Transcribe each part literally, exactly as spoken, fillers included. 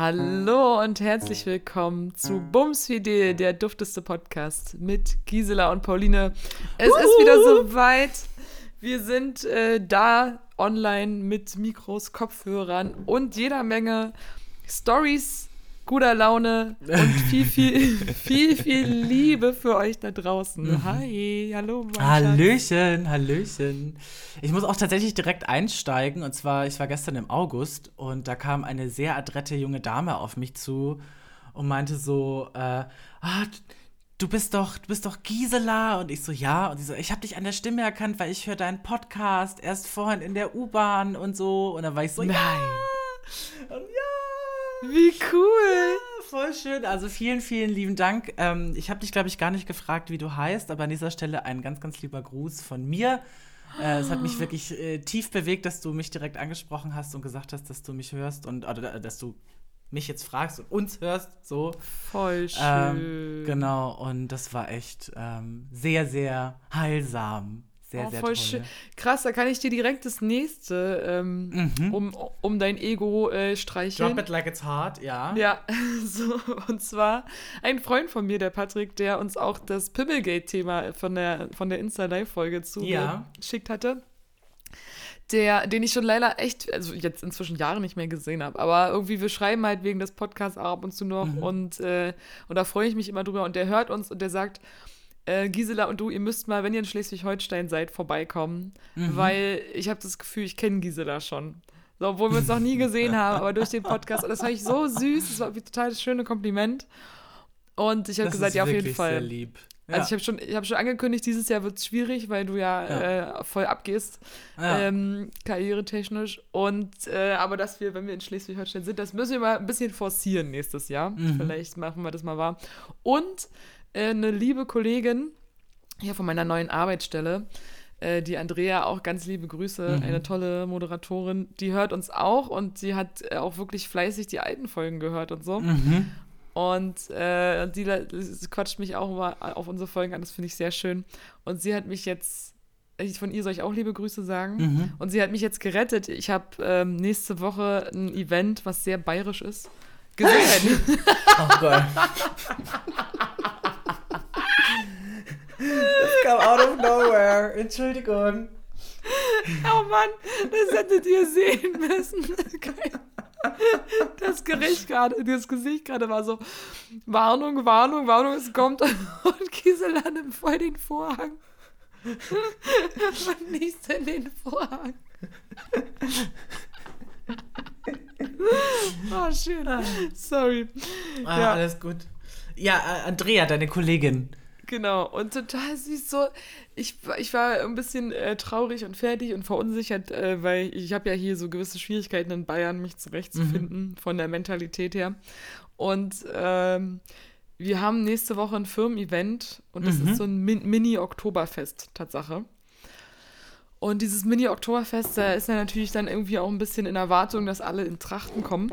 Hallo und herzlich willkommen zu Bumsvideo, der dufteste Podcast mit Gisela und Pauline. Es Uhuhu. Ist wieder soweit. Wir sind äh, da online mit Mikros, Kopfhörern und jeder Menge Storys, guter Laune und viel, viel, viel, viel Liebe für euch da draußen. Hi, hallo. Hallöchen, Hallöchen. Ich muss auch tatsächlich direkt einsteigen. Und zwar, ich war gestern im August und da kam eine sehr adrette junge Dame auf mich zu und meinte so, äh, ah, du bist doch, du bist doch Gisela. Und ich so, ja. Und sie so, ich habe dich an der Stimme erkannt, weil ich höre deinen Podcast erst vorhin in der U-Bahn und so. Und dann war ich so, nein. Ja. Und ja. Wie cool! Ja, voll schön. Also vielen, vielen lieben Dank. Ähm, ich habe dich, glaube ich, gar nicht gefragt, wie du heißt, aber an dieser Stelle ein ganz, ganz lieber Gruß von mir. Äh, es hat mich wirklich äh, tief bewegt, dass du mich direkt angesprochen hast und gesagt hast, dass du mich hörst und oder, dass du mich jetzt fragst und uns hörst. So. Voll schön. Ähm, genau, und das war echt ähm, sehr, sehr heilsam. Sehr, oh, sehr voll toll. Schön. Krass, da kann ich dir direkt das nächste ähm, mhm. um, um dein Ego äh, streicheln. Drop it like it's hard, ja. Ja, so, und zwar ein Freund von mir, der Patrick, der uns auch das Pimmelgate-Thema von der, von der Insta-Live-Folge zugeschickt ja. hatte. Der, den ich schon leider echt, also jetzt inzwischen Jahre nicht mehr gesehen habe, aber irgendwie, wir schreiben halt wegen des Podcasts ab und zu noch mhm. und, äh, und da freue ich mich immer drüber und der hört uns und der sagt, Gisela und du, ihr müsst mal, wenn ihr in Schleswig-Holstein seid, vorbeikommen, mhm. weil ich habe das Gefühl, ich kenne Gisela schon. So, obwohl wir uns noch nie gesehen haben, aber durch den Podcast. Und das war ich so süß, das war irgendwie total das schöne Kompliment. Und ich habe gesagt, ja, auf jeden Fall. Das ist wirklich sehr lieb. Ja. Also ich habe schon, ich hab schon angekündigt, dieses Jahr wird es schwierig, weil du ja, ja. Äh, voll abgehst, ja. ähm, karrieretechnisch. Und, äh, aber dass wir, wenn wir in Schleswig-Holstein sind, das müssen wir mal ein bisschen forcieren nächstes Jahr. Mhm. Vielleicht machen wir das mal wahr. Und eine liebe Kollegin hier von meiner neuen Arbeitsstelle, die Andrea, auch ganz liebe Grüße, mhm. eine tolle Moderatorin, die hört uns auch und sie hat auch wirklich fleißig die alten Folgen gehört und so. Mhm. Und äh, die, die quatscht mich auch immer auf unsere Folgen an, das finde ich sehr schön. Und sie hat mich jetzt, von ihr soll ich auch liebe Grüße sagen, mhm. und sie hat mich jetzt gerettet. Ich habe ähm, nächste Woche ein Event, was sehr bayerisch ist, gesehen. Oh Gott. Das kam out of nowhere. Entschuldigung. Oh Mann, das hättet ihr sehen müssen. Das Gesicht gerade, das Gesicht gerade war so, Warnung, Warnung, Warnung, es kommt. Und Gisela nimmt voll den Vorhang. Und nichts in den Vorhang. Oh, schön. Sorry. Ah, ja. Alles gut. Ja, Andrea, deine Kollegin. Genau, und total süß, so, ich, ich war ein bisschen äh, traurig und fertig und verunsichert, äh, weil ich habe ja hier so gewisse Schwierigkeiten in Bayern, mich zurechtzufinden, mhm. von der Mentalität her. Und ähm, wir haben nächste Woche ein Firmen-Event und das mhm. ist so ein Min- Mini-Oktoberfest, Tatsache. Und dieses Mini-Oktoberfest, da ist ja natürlich dann irgendwie auch ein bisschen in Erwartung, dass alle in Trachten kommen.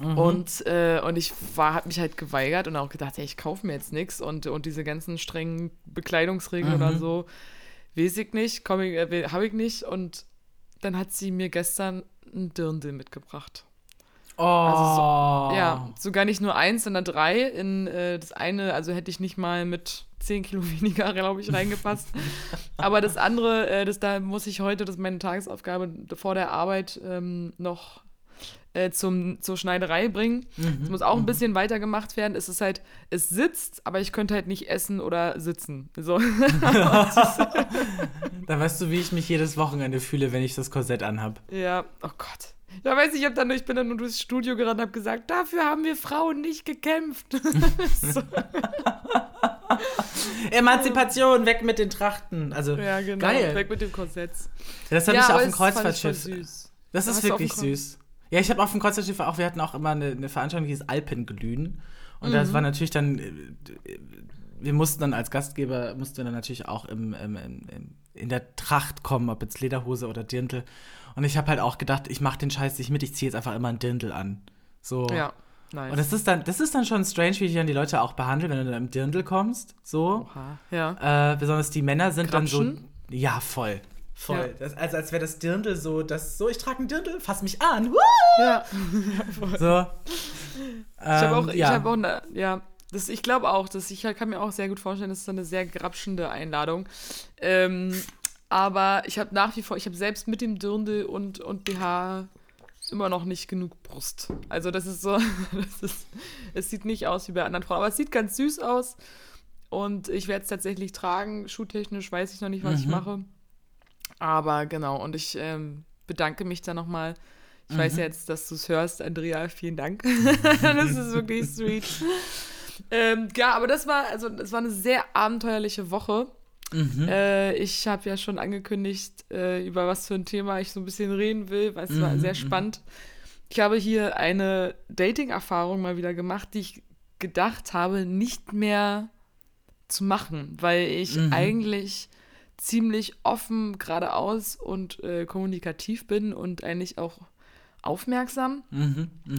Mhm. Und, äh, und ich war, hab mich halt geweigert und auch gedacht, ja, ich kaufe mir jetzt nichts und, und diese ganzen strengen Bekleidungsregeln mhm. oder so, weiß ich nicht, komm ich, äh, hab ich nicht. Und dann hat sie mir gestern ein Dirndl mitgebracht. Oh. Also so, ja, sogar nicht nur eins, sondern drei. In äh, das eine, also hätte ich nicht mal mit zehn Kilo weniger, glaube ich, reingepasst. Aber das andere, äh, das da muss ich heute, das ist meine Tagesaufgabe vor der Arbeit, ähm, noch Zum, zur Schneiderei bringen. Es mhm, muss auch ein bisschen weiter gemacht werden. Es ist halt, es sitzt, aber ich könnte halt nicht essen oder sitzen. So. Da weißt du, wie ich mich jedes Wochenende fühle, wenn ich das Korsett anhab. Ja, oh Gott. Ja, weiß ich, ich, hab dann, ich bin dann nur durchs Studio gerannt und habe gesagt, dafür haben wir Frauen nicht gekämpft. So. Emanzipation, weg mit den Trachten. Also, ja, genau, geil. Weg mit dem Korsett. Das habe ja, ich auf dem Kreuzfahrtschiff. Süß. Das da ist wirklich süß. Ja, ich habe auf dem Kreuzfahrtschiff auch, wir hatten auch immer eine, eine Veranstaltung, die hieß Alpenglühen. Und mhm. das war natürlich dann, wir mussten dann als Gastgeber, mussten wir dann natürlich auch im, im, im, in der Tracht kommen, ob jetzt Lederhose oder Dirndl. Und ich habe halt auch gedacht, ich mache den Scheiß nicht mit, ich ziehe jetzt einfach immer ein Dirndl an. So. Ja, nice. Und das ist dann, das ist dann schon strange, wie ich dann die Leute auch behandle, wenn du dann im Dirndl kommst. So. Oha, ja. Äh, besonders die Männer sind Krapschen. Dann so, ja, voll. Voll. Ja. Das, also als wäre das Dirndl so, das so, ich trage ein Dirndl, fass mich an. Woo! Ja. So. Ich habe auch, ähm, ja. Ich hab auch eine, ja, das, ich glaube auch, dass ich kann mir auch sehr gut vorstellen, das ist eine sehr grapschende Einladung. Ähm, aber ich habe nach wie vor, ich habe selbst mit dem Dirndl und, und B H immer noch nicht genug Brust. Also das ist so, das ist, es sieht nicht aus wie bei anderen Frauen, aber es sieht ganz süß aus. Und ich werde es tatsächlich tragen, schuhtechnisch weiß ich noch nicht, was mhm. ich mache. Aber genau, und ich ähm, bedanke mich da nochmal. Ich mhm. weiß jetzt, dass du es hörst, Andrea, vielen Dank. Das ist wirklich sweet. ähm, ja, aber das war, also, das war eine sehr abenteuerliche Woche. Mhm. Äh, ich habe ja schon angekündigt, äh, über was für ein Thema ich so ein bisschen reden will, weil es mhm. war sehr spannend. Ich habe hier eine Dating-Erfahrung mal wieder gemacht, die ich gedacht habe, nicht mehr zu machen, weil ich mhm. eigentlich ziemlich offen, geradeaus und äh, kommunikativ bin und eigentlich auch aufmerksam. Mhm, mh.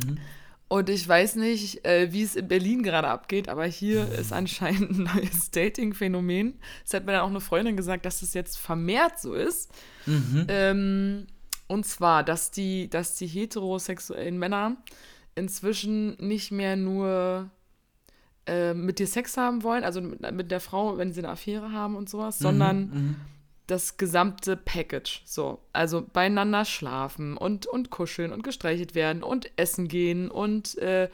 Und ich weiß nicht, äh, wie es in Berlin gerade abgeht, aber hier ist anscheinend ein neues Dating-Phänomen. Das hat mir dann auch eine Freundin gesagt, dass das jetzt vermehrt so ist. Mhm. Ähm, und zwar, dass die, dass die heterosexuellen Männer inzwischen nicht mehr nur mit dir Sex haben wollen, also mit, mit der Frau, wenn sie eine Affäre haben und sowas, mhm, sondern mhm. das gesamte Package. So, also beieinander schlafen und, und kuscheln und gestreichelt werden und essen gehen und, äh,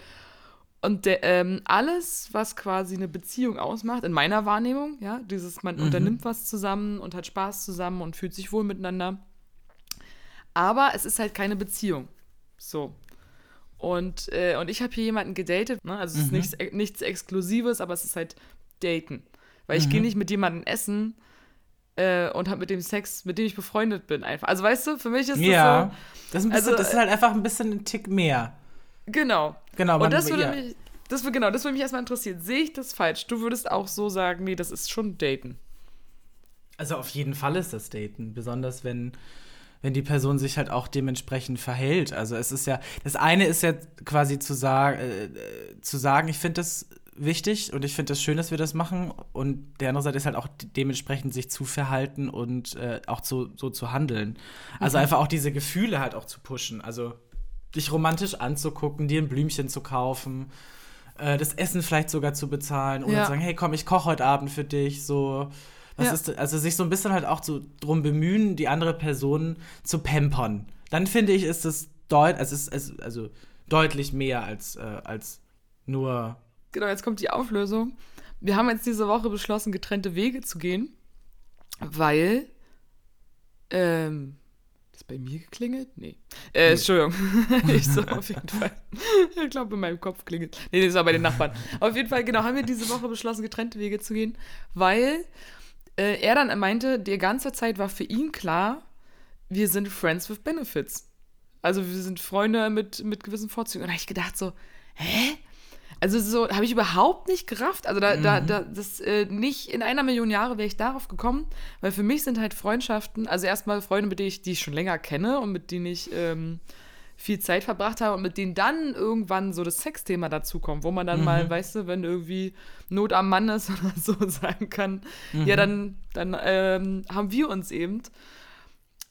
und de, ähm, alles, was quasi eine Beziehung ausmacht, in meiner Wahrnehmung, ja, dieses, man mhm. unternimmt was zusammen und hat Spaß zusammen und fühlt sich wohl miteinander. Aber es ist halt keine Beziehung. So. Und, äh, und ich habe hier jemanden gedatet, ne? Also es mhm. ist nichts, nichts Exklusives, aber es ist halt Daten. Weil mhm. ich gehe nicht mit jemandem essen äh, und habe mit dem Sex, mit dem ich befreundet bin, einfach. Also weißt du, für mich ist das ja, so. Das ist, ein bisschen, also, das ist halt einfach ein bisschen ein Tick mehr. Genau. Genau. Und das würde ja. mich, das würde, genau, das würde mich erstmal interessieren. Sehe ich das falsch? Du würdest auch so sagen, nee, das ist schon Daten. Also auf jeden Fall ist das Daten, besonders wenn... wenn die Person sich halt auch dementsprechend verhält. Also es ist ja, das eine ist ja quasi zu sagen, äh, zu sagen, ich finde das wichtig und ich finde das schön, dass wir das machen. Und der andere Seite ist halt auch dementsprechend sich zu verhalten und äh, auch zu, so zu handeln. Also mhm. einfach auch diese Gefühle halt auch zu pushen. Also dich romantisch anzugucken, dir ein Blümchen zu kaufen, äh, das Essen vielleicht sogar zu bezahlen oder ja. zu sagen, hey komm, ich koche heute Abend für dich, so... Das ja. ist, also sich so ein bisschen halt auch zu, drum bemühen, die andere Person zu pampern. Dann finde ich, ist es deut- also ist, ist, also deutlich mehr als, äh, als nur... Genau, jetzt kommt die Auflösung. Wir haben jetzt diese Woche beschlossen, getrennte Wege zu gehen, weil... Ähm, hat das bei mir geklingelt? Nee. Äh, nee. Entschuldigung. Ich so, auf jeden Fall. Ich glaube, in meinem Kopf klingelt. Nee, das war bei den Nachbarn. Auf jeden Fall, genau, haben wir diese Woche beschlossen, getrennte Wege zu gehen, weil... er dann meinte, die ganze Zeit war für ihn klar, wir sind Friends with Benefits. Also wir sind Freunde mit, mit gewissen Vorzügen. Und da habe ich gedacht so, hä? Also so habe ich überhaupt nicht gerafft. Also da, mhm. da, da, das äh, nicht in einer Million Jahre wäre ich darauf gekommen, weil für mich sind halt Freundschaften, also erstmal Freunde, mit denen ich, die ich schon länger kenne und mit denen ich ähm, viel Zeit verbracht habe und mit denen dann irgendwann so das Sexthema dazukommt, wo man dann mhm. mal, weißt du, wenn irgendwie Not am Mann ist oder so sagen kann, mhm. ja, dann, dann ähm, haben wir uns eben.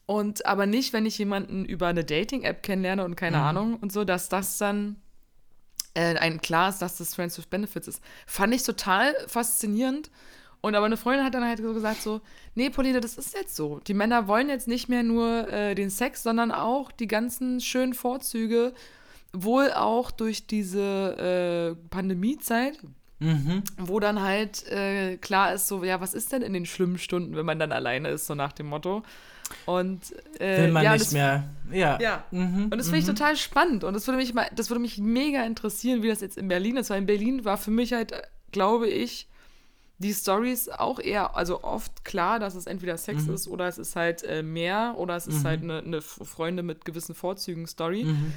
Und aber nicht, wenn ich jemanden über eine Dating-App kennenlerne und keine mhm. Ahnung und so, dass das dann äh, ein klar ist, dass das Friends with Benefits ist. Fand ich total faszinierend. Und aber eine Freundin hat dann halt so gesagt so, nee, Paulina, das ist jetzt so. Die Männer wollen jetzt nicht mehr nur äh, den Sex, sondern auch die ganzen schönen Vorzüge, wohl auch durch diese äh, Pandemiezeit, mhm. wo dann halt äh, klar ist so, ja, was ist denn in den schlimmen Stunden, wenn man dann alleine ist, so nach dem Motto. Und äh, will man ja, nicht das, mehr. Ja. ja. Mhm. Und das finde ich mhm. total spannend. Und das würde mich mal, das würde mich mega interessieren, wie das jetzt in Berlin ist. Weil in Berlin war für mich halt, glaube ich, die Storys auch eher, also oft klar, dass es entweder Sex mhm. ist oder es ist halt äh, mehr oder es ist mhm. halt eine ne Freunde mit gewissen Vorzügen Story, mhm.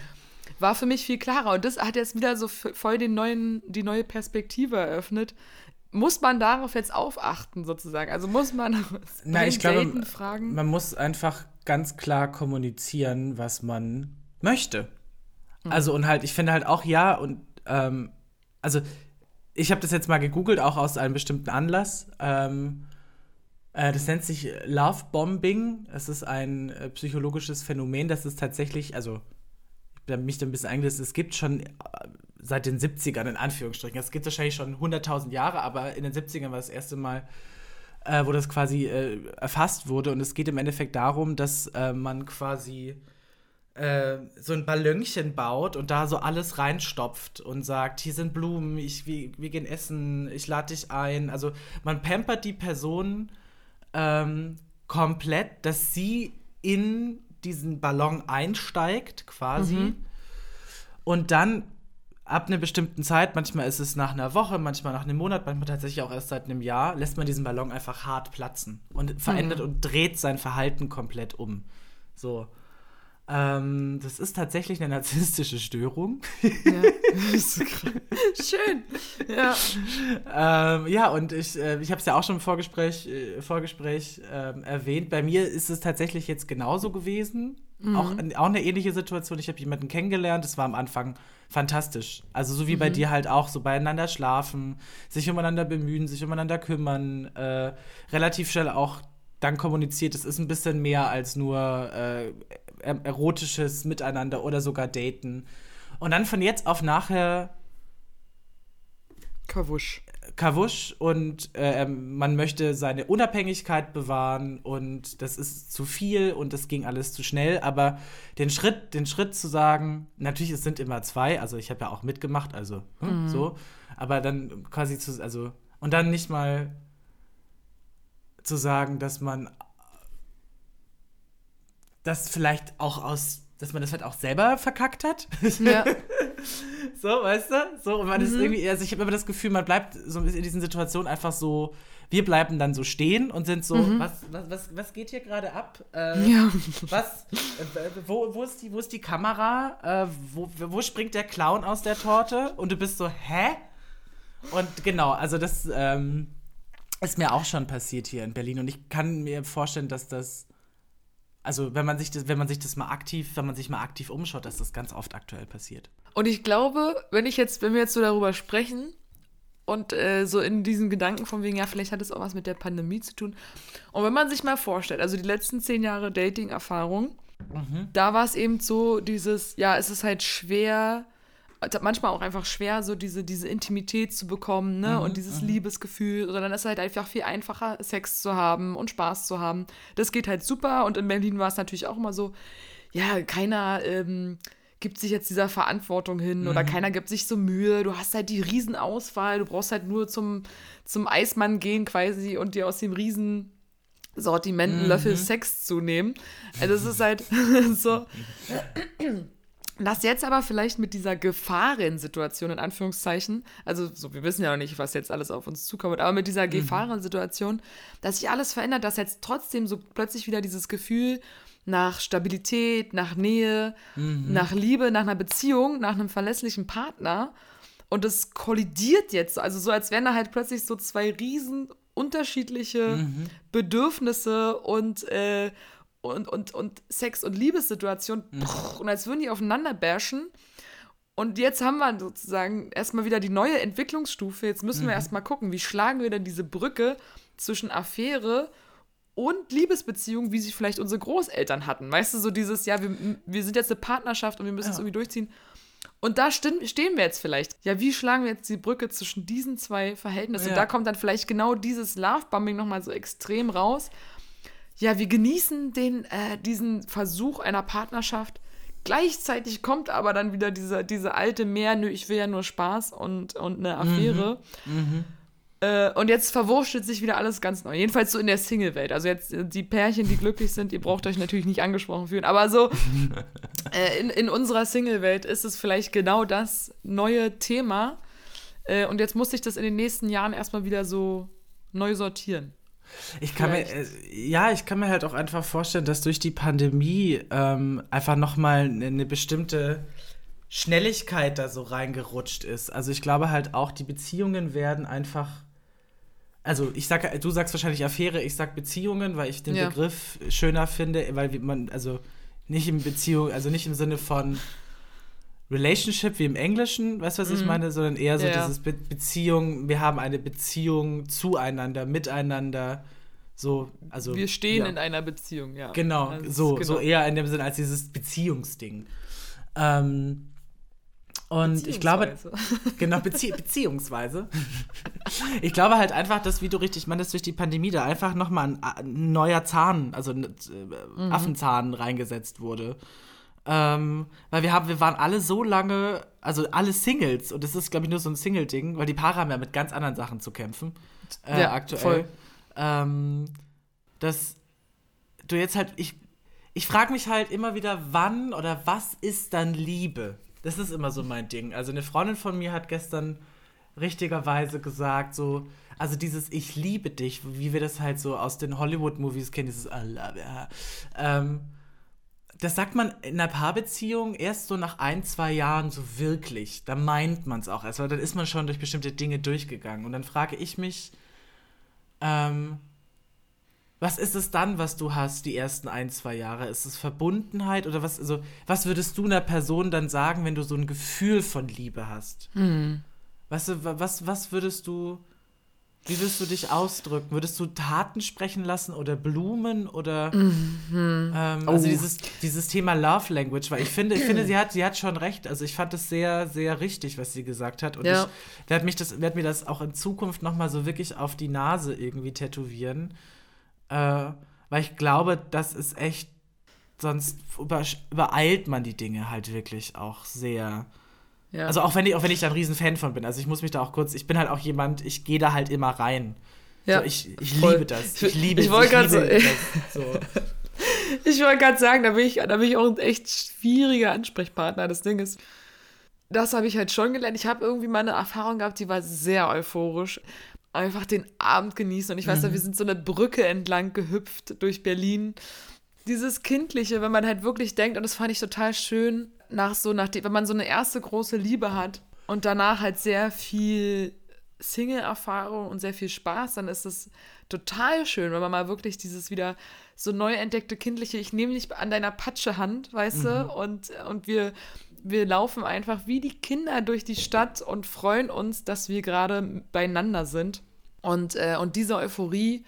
war für mich viel klarer. Und das hat jetzt wieder so f- voll den neuen, die neue Perspektive eröffnet. Muss man darauf jetzt aufachten sozusagen? Also muss man Na, ich glaube, fragen? Man muss einfach ganz klar kommunizieren, was man möchte. Mhm. Also und halt, ich finde halt auch ja und ähm, also ich habe das jetzt mal gegoogelt, auch aus einem bestimmten Anlass. Ähm, äh, das nennt sich Love-Bombing. Es ist ein äh, psychologisches Phänomen, das ist tatsächlich, also ich habe mich da ein bisschen eingelesen, es gibt schon äh, seit den siebzigern in Anführungsstrichen. Das gibt es wahrscheinlich schon hunderttausend Jahre, aber in den siebzigern war das erste Mal, äh, wo das quasi äh, erfasst wurde. Und es geht im Endeffekt darum, dass äh, man quasi äh, so ein Ballönchen baut und da so alles reinstopft und sagt, hier sind Blumen, ich, wir, wir gehen essen, ich lade dich ein. Also man pampert die Person ähm, komplett, dass sie in diesen Ballon einsteigt quasi. Mhm. Und dann ab einer bestimmten Zeit, manchmal ist es nach einer Woche, manchmal nach einem Monat, manchmal tatsächlich auch erst seit einem Jahr, lässt man diesen Ballon einfach hart platzen und verändert mhm. und dreht sein Verhalten komplett um. So. Ähm, das ist tatsächlich eine narzisstische Störung. Ja. Schön. Ja, ähm, ja und ich, äh, ich habe es ja auch schon im Vorgespräch, äh, Vorgespräch äh, erwähnt. Bei mir ist es tatsächlich jetzt genauso gewesen. Mhm. Auch, auch eine ähnliche Situation. Ich habe jemanden kennengelernt. Das war am Anfang fantastisch. Also so wie mhm. bei dir halt auch. So beieinander schlafen, sich umeinander bemühen, sich umeinander kümmern. Äh, relativ schnell auch dann kommuniziert. Es ist ein bisschen mehr als nur äh, erotisches Miteinander oder sogar Daten. Und dann von jetzt auf nachher Kawusch. Kawusch und äh, man möchte seine Unabhängigkeit bewahren und das ist zu viel und das ging alles zu schnell, aber den Schritt, den Schritt zu sagen, natürlich, es sind immer zwei, also ich habe ja auch mitgemacht, also hm, mhm. so, aber dann quasi zu, also, und dann nicht mal zu sagen, dass man das vielleicht auch aus, dass man das halt auch selber verkackt hat. Ja. So, weißt du? So, und man mhm. ist irgendwie, also ich habe immer das Gefühl, man bleibt so in diesen Situationen einfach so, wir bleiben dann so stehen und sind so, mhm. was, was, was, was geht hier gerade ab? Äh, ja. Was, äh, wo, wo, ist die, wo ist die Kamera? Äh, wo, wo springt der Clown aus der Torte? Und du bist so, hä? Und genau, also das ähm, ist mir auch schon passiert hier in Berlin und ich kann mir vorstellen, dass das Also, wenn man sich das, wenn man sich das mal aktiv, wenn man sich mal aktiv umschaut, dass das ganz oft aktuell passiert. Und ich glaube, wenn ich jetzt, wenn wir jetzt so darüber sprechen und äh, so in diesen Gedanken von wegen, ja, vielleicht hat es auch was mit der Pandemie zu tun. Und wenn man sich mal vorstellt, also die letzten zehn Jahre Dating-Erfahrung, mhm. da war es eben so dieses, ja, es ist halt schwer, manchmal auch einfach schwer, so diese, diese Intimität zu bekommen, ne? Mhm, und dieses mhm. Liebesgefühl. Sondern es ist halt einfach viel einfacher, Sex zu haben und Spaß zu haben. Das geht halt super. Und in Berlin war es natürlich auch immer so, ja, keiner ähm, gibt sich jetzt dieser Verantwortung hin mhm. oder keiner gibt sich so Mühe. Du hast halt die Riesenauswahl. Du brauchst halt nur zum, zum Eismann gehen quasi und dir aus dem Riesen... Sortiment einen mhm. Löffel Sex zu nehmen. Also es ist halt so... Das jetzt aber vielleicht mit dieser Gefahrensituation, in Anführungszeichen, also so, wir wissen ja noch nicht, was jetzt alles auf uns zukommt, aber mit dieser Gefahrensituation, dass sich alles verändert, dass jetzt trotzdem so plötzlich wieder dieses Gefühl nach Stabilität, nach Nähe, mhm. nach Liebe, nach einer Beziehung, nach einem verlässlichen Partner und das kollidiert jetzt, also so, als wären da halt plötzlich so zwei riesen unterschiedliche mhm. Bedürfnisse und äh, Und, und, und Sex- und Liebessituation mhm. und als würden die aufeinander bashen. Und jetzt haben wir sozusagen erstmal wieder die neue Entwicklungsstufe. Jetzt müssen mhm. wir erstmal gucken, wie schlagen wir denn diese Brücke zwischen Affäre und Liebesbeziehung, wie sie vielleicht unsere Großeltern hatten. Weißt du, so dieses, ja, wir, wir sind jetzt eine Partnerschaft und wir müssen es ja. irgendwie durchziehen. Und da stehen wir jetzt vielleicht. Ja, wie schlagen wir jetzt die Brücke zwischen diesen zwei Verhältnissen? Ja. Und da kommt dann vielleicht genau dieses Lovebombing nochmal so extrem raus. Ja, wir genießen den, äh, diesen Versuch einer Partnerschaft. Gleichzeitig kommt aber dann wieder diese, diese alte mehr, nö, ich will ja nur Spaß und, und eine Affäre. Mhm. Äh, und jetzt verwurschtelt sich wieder alles ganz neu. Jedenfalls so in der Single-Welt. Also jetzt die Pärchen, die glücklich sind, ihr braucht euch natürlich nicht angesprochen fühlen. Aber so äh, in, in unserer Single-Welt ist es vielleicht genau das neue Thema. Äh, und jetzt muss sich das in den nächsten Jahren erstmal wieder so neu sortieren. Ich kann mir, äh, ja, ich kann mir halt auch einfach vorstellen, dass durch die Pandemie ähm, einfach nochmal eine bestimmte Schnelligkeit da so reingerutscht ist. Also ich glaube halt auch, die Beziehungen werden einfach, also ich sag, du sagst wahrscheinlich Affäre, ich sag Beziehungen, weil ich den ja. Begriff schöner finde, weil man, also nicht in Beziehung, also nicht im Sinne von Relationship wie im Englischen, weißt du, was ich mm. meine, sondern eher so ja. dieses Be- Beziehung, wir haben eine Beziehung zueinander, miteinander, so, also. Wir stehen ja. in einer Beziehung, ja. Genau, so, genau, so eher in dem Sinn als dieses Beziehungsding. Ähm, Und ich glaube, genau, bezie- beziehungsweise, ich glaube halt einfach, dass, wie du richtig meintest, durch die Pandemie da einfach nochmal ein, ein neuer Zahn, also ein mhm. Affenzahn reingesetzt wurde. Ähm, weil wir haben, wir waren alle so lange, also alle Singles, und das ist, glaube ich, nur so ein Single-Ding, weil die Paare haben ja mit ganz anderen Sachen zu kämpfen, äh, ja, aktuell. Voll. Ähm, dass du jetzt halt, ich, ich frage mich halt immer wieder, wann oder was ist dann Liebe? Das ist immer so mein Ding. Also eine Freundin von mir hat gestern richtigerweise gesagt, so, also dieses Ich liebe dich, wie wir das halt so aus den Hollywood-Movies kennen, dieses I love you. Ähm, das sagt man in einer Paarbeziehung erst so nach ein, zwei Jahren so wirklich. Da meint man es auch erst, weil dann ist man schon durch bestimmte Dinge durchgegangen. Und dann frage ich mich, ähm, was ist es dann, was du hast, die ersten ein, zwei Jahre? Ist es Verbundenheit oder was? Also, was würdest du einer Person dann sagen, wenn du so ein Gefühl von Liebe hast? Mhm. Weißt du, was, was würdest du, wie würdest du dich ausdrücken? Würdest du Taten sprechen lassen oder Blumen oder mhm. ähm, oh. also dieses, dieses Thema Love Language, weil ich finde, ich finde, sie hat, sie hat schon recht. Also ich fand das sehr, sehr richtig, was sie gesagt hat. Und ja. ich werde mich das, werde mir das auch in Zukunft nochmal so wirklich auf die Nase irgendwie tätowieren. Äh, weil ich glaube, das ist echt, sonst über, übereilt man die Dinge halt wirklich auch sehr. Ja. Also auch wenn ich, auch wenn ich da ein riesen Fan von bin, also ich muss mich da auch kurz, ich bin halt auch jemand, ich gehe da halt immer rein. Ja. So, ich ich liebe das, ich liebe, ich wollte gerade so, so. Ich wollte gerade sagen, da bin, ich, da bin ich auch ein echt schwieriger Ansprechpartner, das Ding ist, das habe ich halt schon gelernt, ich habe irgendwie mal eine Erfahrung gehabt, die war sehr euphorisch. Einfach den Abend genießen. Und ich weiß noch, mhm. wir sind so eine Brücke entlang gehüpft durch Berlin. Dieses Kindliche, wenn man halt wirklich denkt, und das fand ich total schön, nach so, nach die, wenn man so eine erste große Liebe hat und danach halt sehr viel Single-Erfahrung und sehr viel Spaß, dann ist das total schön, wenn man mal wirklich dieses wieder so neu entdeckte Kindliche, ich nehme dich an deiner Patschehand, weißt mhm. du, und, und wir... Wir laufen einfach wie die Kinder durch die Stadt und freuen uns, dass wir gerade beieinander sind. Und, äh, und diese Euphorie,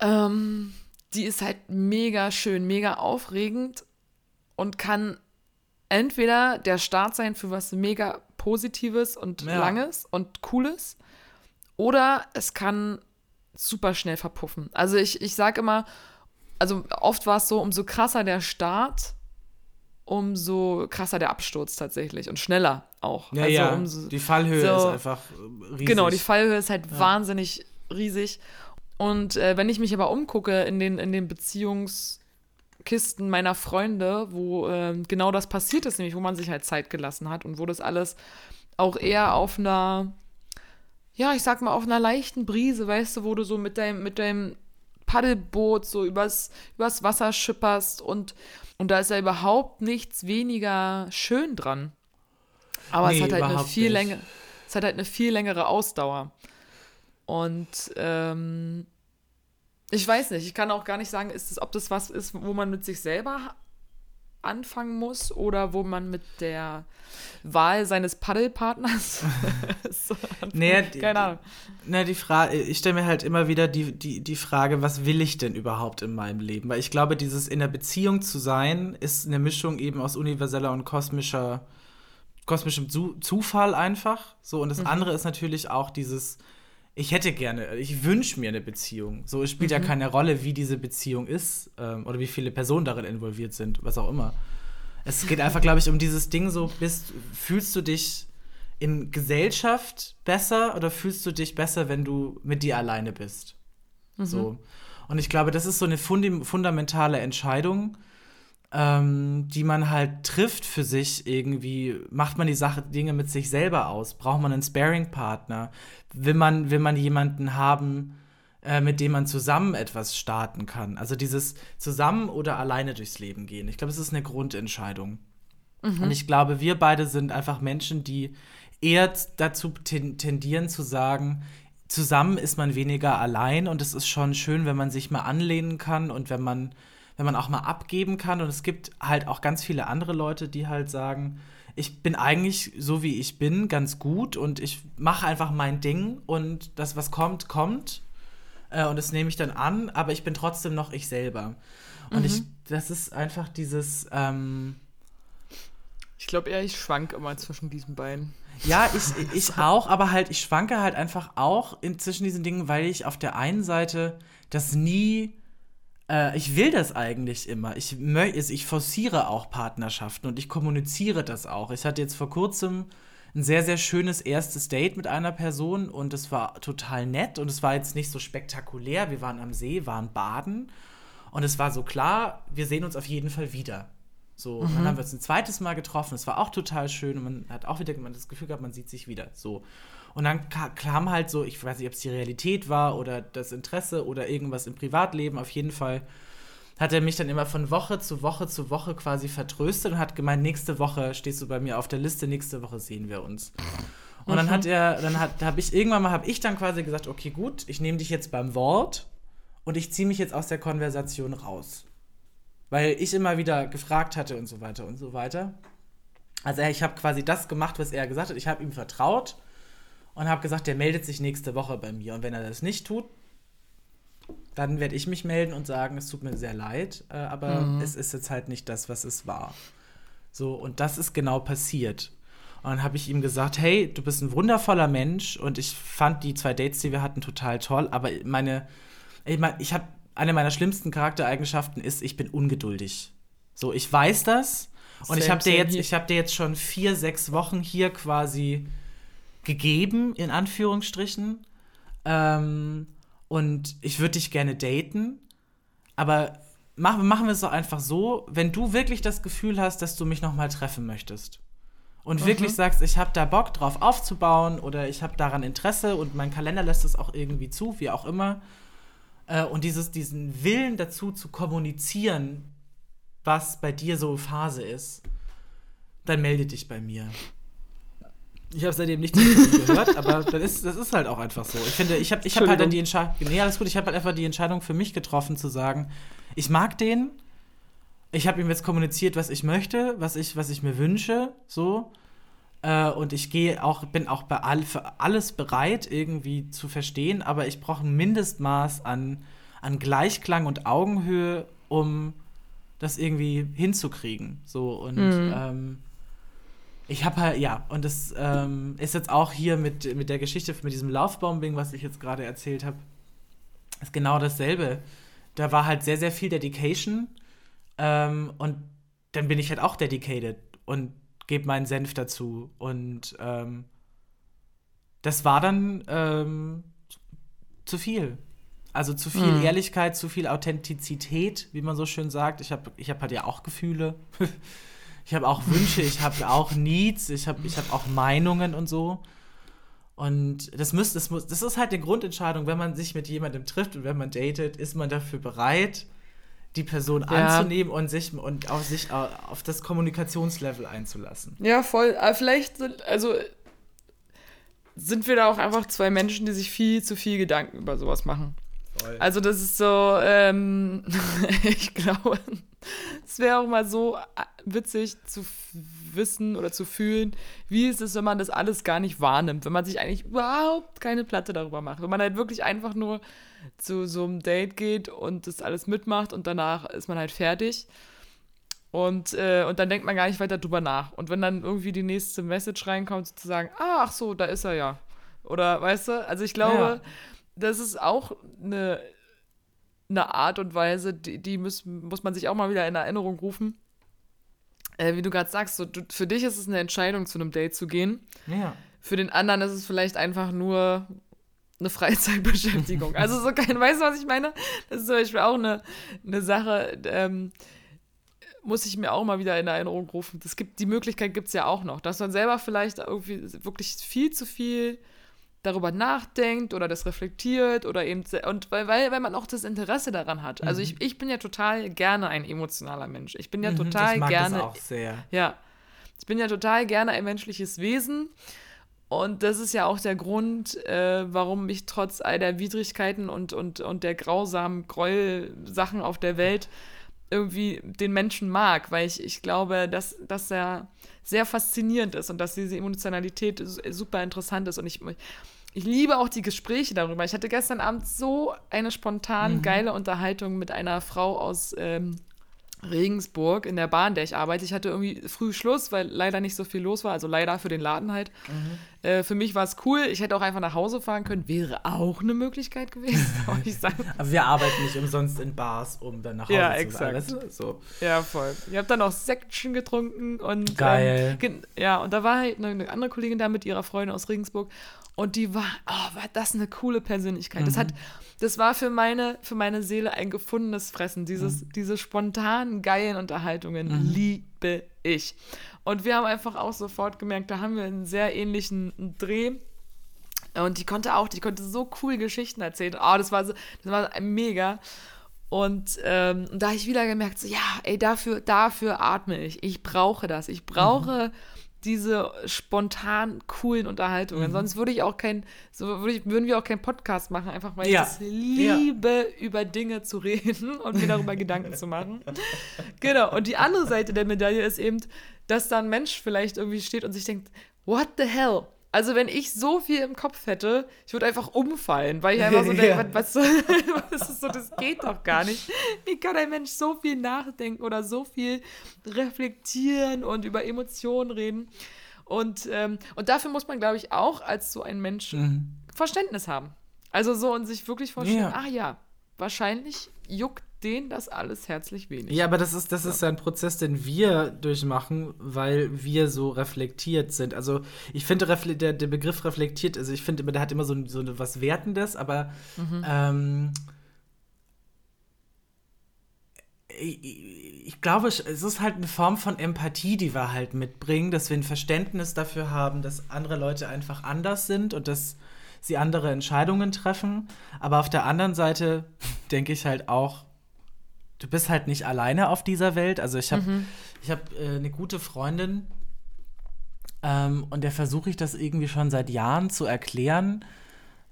ähm, die ist halt mega schön, mega aufregend und kann entweder der Start sein für was mega Positives und ja. Langes und Cooles, oder es kann super schnell verpuffen. Also ich, ich sage immer, also oft war es so, umso krasser der Start, umso krasser der Absturz tatsächlich und schneller auch. Ja, also ja. Umso, die Fallhöhe so, ist einfach riesig. Genau, die Fallhöhe ist halt ja. wahnsinnig riesig. Und äh, wenn ich mich aber umgucke in den, in den Beziehungskisten meiner Freunde, wo äh, genau das passiert ist, nämlich wo man sich halt Zeit gelassen hat und wo das alles auch eher auf einer, ja, ich sag mal, auf einer leichten Brise, weißt du, wo du so mit deinem, mit deinem Paddelboot so übers, übers Wasser schipperst und Und da ist ja überhaupt nichts weniger schön dran. Aber nee, es, hat halt eine viel länger, es hat halt eine viel längere Ausdauer. Und ähm, ich weiß nicht, ich kann auch gar nicht sagen, ist das, ob das was ist, wo man mit sich selber anfangen muss oder wo man mit der Wahl seines Paddelpartners so naja, keine Ahnung. Na, die Frage, ich stelle mir halt immer wieder die, die, die Frage, was will ich denn überhaupt in meinem Leben? Weil ich glaube, dieses in der Beziehung zu sein, ist eine Mischung eben aus universeller und kosmischer, kosmischem zu- Zufall einfach. So, und das mhm. andere ist natürlich auch dieses, ich hätte gerne, ich wünsche mir eine Beziehung. So, es spielt mhm. ja keine Rolle, wie diese Beziehung ist ähm, oder wie viele Personen darin involviert sind, was auch immer. Es geht einfach, glaube ich, um dieses Ding so, bist, fühlst du dich in Gesellschaft besser oder fühlst du dich besser, wenn du mit dir alleine bist? Mhm. So. Und ich glaube, das ist so eine fundi- fundamentale Entscheidung, ähm, die man halt trifft für sich irgendwie. Macht man die Sache, Dinge mit sich selber aus? Braucht man einen Sparring-Partner? Will man, will man jemanden haben, äh, mit dem man zusammen etwas starten kann? Also dieses zusammen oder alleine durchs Leben gehen. Ich glaube, es ist eine Grundentscheidung. Mhm. Und ich glaube, wir beide sind einfach Menschen, die eher dazu ten- tendieren zu sagen, zusammen ist man weniger allein und es ist schon schön, wenn man sich mal anlehnen kann und wenn man wenn man auch mal abgeben kann. Und es gibt halt auch ganz viele andere Leute, die halt sagen, ich bin eigentlich so, wie ich bin, ganz gut und ich mache einfach mein Ding und das, was kommt, kommt äh, und das nehme ich dann an, aber ich bin trotzdem noch ich selber. Und mhm. ich, das ist einfach dieses, ähm, Ich glaube eher, ich schwanke immer zwischen diesen beiden. Ja, ich, ich auch, aber halt, ich schwanke halt einfach auch zwischen diesen Dingen, weil ich auf der einen Seite das nie, äh, ich will das eigentlich immer. Ich, mö- ich forciere auch Partnerschaften und ich kommuniziere das auch. Ich hatte jetzt vor kurzem ein sehr, sehr schönes erstes Date mit einer Person und es war total nett und es war jetzt nicht so spektakulär. Wir waren am See, waren baden und es war so klar, wir sehen uns auf jeden Fall wieder. So, mhm. Dann haben wir uns ein zweites Mal getroffen, es war auch total schön und man hat auch wieder das Gefühl gehabt, man sieht sich wieder, so. Und dann kam halt so, ich weiß nicht, ob es die Realität war oder das Interesse oder irgendwas im Privatleben, auf jeden Fall hat er mich dann immer von Woche zu Woche zu Woche quasi vertröstet und hat gemeint, nächste Woche stehst du bei mir auf der Liste, nächste Woche sehen wir uns. Und mhm. dann hat er, dann hat, habe ich irgendwann mal, habe ich dann quasi gesagt, okay, gut, ich nehme dich jetzt beim Wort und ich ziehe mich jetzt aus der Konversation raus. Weil ich immer wieder gefragt hatte und so weiter und so weiter. Also ich habe quasi das gemacht, was er gesagt hat. Ich habe ihm vertraut und habe gesagt, der meldet sich nächste Woche bei mir. Und wenn er das nicht tut, dann werde ich mich melden und sagen, es tut mir sehr leid, aber mhm. es ist jetzt halt nicht das, was es war. So, und das ist genau passiert. Und dann habe ich ihm gesagt, hey, du bist ein wundervoller Mensch und ich fand die zwei Dates, die wir hatten, total toll. Aber meine, ich, mein, ich habe Eine meiner schlimmsten Charaktereigenschaften ist, ich bin ungeduldig. So, ich weiß das. Und ich habe dir jetzt, ich habe dir jetzt schon vier, sechs Wochen hier quasi gegeben, in Anführungsstrichen. Ähm, und ich würde dich gerne daten. Aber mach, machen wir es doch einfach so, wenn du wirklich das Gefühl hast, dass du mich nochmal treffen möchtest. Und mhm. wirklich sagst, ich habe da Bock drauf aufzubauen oder ich habe daran Interesse und mein Kalender lässt es auch irgendwie zu, wie auch immer. Und dieses, diesen Willen dazu zu kommunizieren, was bei dir so Phase ist, dann melde dich bei mir. Ich habe seitdem nichts gehört, aber das ist, das ist halt auch einfach so. Ich finde, ich habe ich hab halt dann die Entscheidung, nee, alles gut, ich habe halt einfach die Entscheidung für mich getroffen, zu sagen, ich mag den, ich habe ihm jetzt kommuniziert, was ich möchte, was ich, was ich mir wünsche, so. Und ich gehe auch, bin auch bei all, für alles bereit, irgendwie zu verstehen, aber ich brauche ein Mindestmaß an, an Gleichklang und Augenhöhe, um das irgendwie hinzukriegen. So, und mhm. ähm, ich habe halt, ja, und das ähm, ist jetzt auch hier mit, mit der Geschichte, mit diesem Laufbombing, was ich jetzt gerade erzählt habe, ist genau dasselbe. Da war halt sehr, sehr viel Dedication ähm, und dann bin ich halt auch dedicated und gebe meinen Senf dazu. Und ähm, das war dann ähm, zu viel. Also zu viel mhm. Ehrlichkeit, zu viel Authentizität, wie man so schön sagt. Ich habe ich hab halt ja auch Gefühle. Ich habe auch Wünsche, ich habe auch Needs, ich habe ich hab auch Meinungen und so. Und das, müsst, das, muss, das ist halt eine Grundentscheidung, wenn man sich mit jemandem trifft und wenn man datet, ist man dafür bereit, die Person ja. anzunehmen und sich und auf sich auf das Kommunikationslevel einzulassen. Ja, voll. Aber vielleicht sind, also sind wir da auch einfach zwei Menschen, die sich viel zu viel Gedanken über sowas machen. Voll. Also das ist so, ähm, ich glaube, es wäre auch mal so witzig zu f- wissen oder zu fühlen, wie ist es, wenn man das alles gar nicht wahrnimmt, wenn man sich eigentlich überhaupt keine Platte darüber macht, wenn man halt wirklich einfach nur zu so einem Date geht und das alles mitmacht und danach ist man halt fertig und, äh, und dann denkt man gar nicht weiter drüber nach und wenn dann irgendwie die nächste Message reinkommt, sozusagen, ah, ach so, da ist er ja, oder weißt du, also ich glaube, ja. das ist auch eine, eine Art und Weise, die, die muss, muss man sich auch mal wieder in Erinnerung rufen. Äh, wie du gerade sagst, so, du, für dich ist es eine Entscheidung, zu einem Date zu gehen. Ja. Für den anderen ist es vielleicht einfach nur eine Freizeitbeschäftigung. Also so kein, weißt du, was ich meine? Das ist zum Beispiel auch eine, eine Sache, ähm, muss ich mir auch mal wieder in Erinnerung rufen. Das gibt, die Möglichkeit gibt es ja auch noch, dass man selber vielleicht irgendwie wirklich viel zu viel darüber nachdenkt oder das reflektiert oder eben, und weil, weil, weil man auch das Interesse daran hat. Also mhm. ich, ich bin ja total gerne ein emotionaler Mensch. Ich bin ja mhm, total ich mag gerne. Das auch sehr. Ja. Ich bin ja total gerne ein menschliches Wesen. Und das ist ja auch der Grund, äh, warum ich trotz all der Widrigkeiten und, und, und der grausamen Gräuelsachen auf der Welt irgendwie den Menschen mag, weil ich, ich glaube, dass, dass er sehr faszinierend ist und dass diese Emotionalität super interessant ist. Und ich, ich liebe auch die Gespräche darüber. Ich hatte gestern Abend so eine spontan mhm. geile Unterhaltung mit einer Frau aus ähm, Regensburg in der Bahn, der ich arbeite. Ich hatte irgendwie früh Schluss, weil leider nicht so viel los war. Also leider für den Laden halt. Mhm. Äh, für mich war es cool. Ich hätte auch einfach nach Hause fahren können. Wäre auch eine Möglichkeit gewesen, soll ich sagen. Aber wir arbeiten nicht umsonst in Bars, um dann nach Hause ja, zu exakt. fahren. Weißt du? So. Ja, voll. Ich habe dann auch Sektchen getrunken. Und, Geil. Ähm, ja, und da war halt eine, eine andere Kollegin da mit ihrer Freundin aus Regensburg. Und die war, oh, war das eine coole Persönlichkeit. Mhm. Das hat, das war für meine, für meine Seele ein gefundenes Fressen. Dieses, mhm. diese spontanen, geilen Unterhaltungen mhm. liebe ich. Und wir haben einfach auch sofort gemerkt, da haben wir einen sehr ähnlichen Dreh. Und die konnte auch, die konnte so cool Geschichten erzählen. Oh, das war so, das war mega. Und ähm, da habe ich wieder gemerkt, so, ja, ey, dafür, dafür atme ich. Ich brauche das. Ich brauche... Mhm. diese spontan coolen Unterhaltungen. Mhm. Sonst würde ich auch kein, so würde ich, würden wir auch keinen Podcast machen, einfach weil ja. ich das liebe, ja. über Dinge zu reden und mir darüber Gedanken zu machen. Genau. Und die andere Seite der Medaille ist eben, dass da ein Mensch vielleicht irgendwie steht und sich denkt, what the hell? Also wenn ich so viel im Kopf hätte, ich würde einfach umfallen, weil ich einfach so denke, ja. was, was ist so, das geht doch gar nicht. Wie kann ein Mensch so viel nachdenken oder so viel reflektieren und über Emotionen reden? Und, ähm, und dafür muss man, glaube ich, auch als so ein Mensch mhm. Verständnis haben. Also so und sich wirklich vorstellen, ja. ach ja, wahrscheinlich juckt denen das alles herzlich wenig. Ja, aber das ist, das ist ja ein Prozess, den wir durchmachen, weil wir so reflektiert sind. Also ich finde, der, der Begriff reflektiert, also ich finde, der hat immer so, so was Wertendes, aber mhm. ähm, ich, ich glaube, es ist halt eine Form von Empathie, die wir halt mitbringen, dass wir ein Verständnis dafür haben, dass andere Leute einfach anders sind und dass sie andere Entscheidungen treffen. Aber auf der anderen Seite denke ich halt auch, du bist halt nicht alleine auf dieser Welt. Also ich habe mhm. ich hab, äh, eine gute Freundin ähm, und der versuche ich das irgendwie schon seit Jahren zu erklären,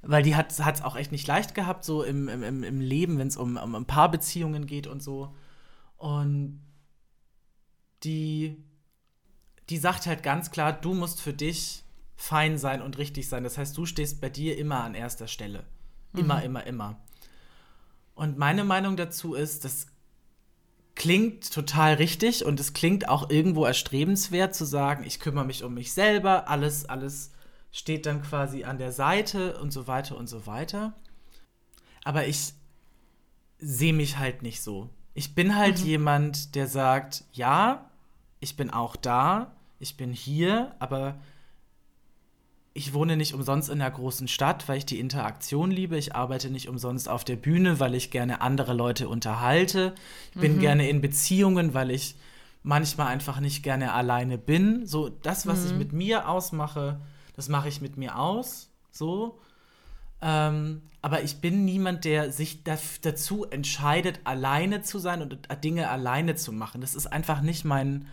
weil die hat es auch echt nicht leicht gehabt, so im, im, im Leben, wenn es um, um, um Paarbeziehungen geht und so. Und die, die sagt halt ganz klar, du musst für dich fein sein und richtig sein. Das heißt, du stehst bei dir immer an erster Stelle. Immer, mhm. immer, immer. Und meine Meinung dazu ist, das klingt total richtig und es klingt auch irgendwo erstrebenswert zu sagen, ich kümmere mich um mich selber, alles, alles steht dann quasi an der Seite und so weiter und so weiter. Aber ich sehe mich halt nicht so. Ich bin halt mhm. jemand, der sagt, ja, ich bin auch da, ich bin hier, aber ich wohne nicht umsonst in einer großen Stadt, weil ich die Interaktion liebe. Ich arbeite nicht umsonst auf der Bühne, weil ich gerne andere Leute unterhalte. Ich bin mhm. gerne in Beziehungen, weil ich manchmal einfach nicht gerne alleine bin. So, das, was mhm. ich mit mir ausmache, das mache ich mit mir aus. So. Ähm, aber ich bin niemand, der sich da- dazu entscheidet, alleine zu sein und Dinge alleine zu machen. Das ist einfach nicht mein,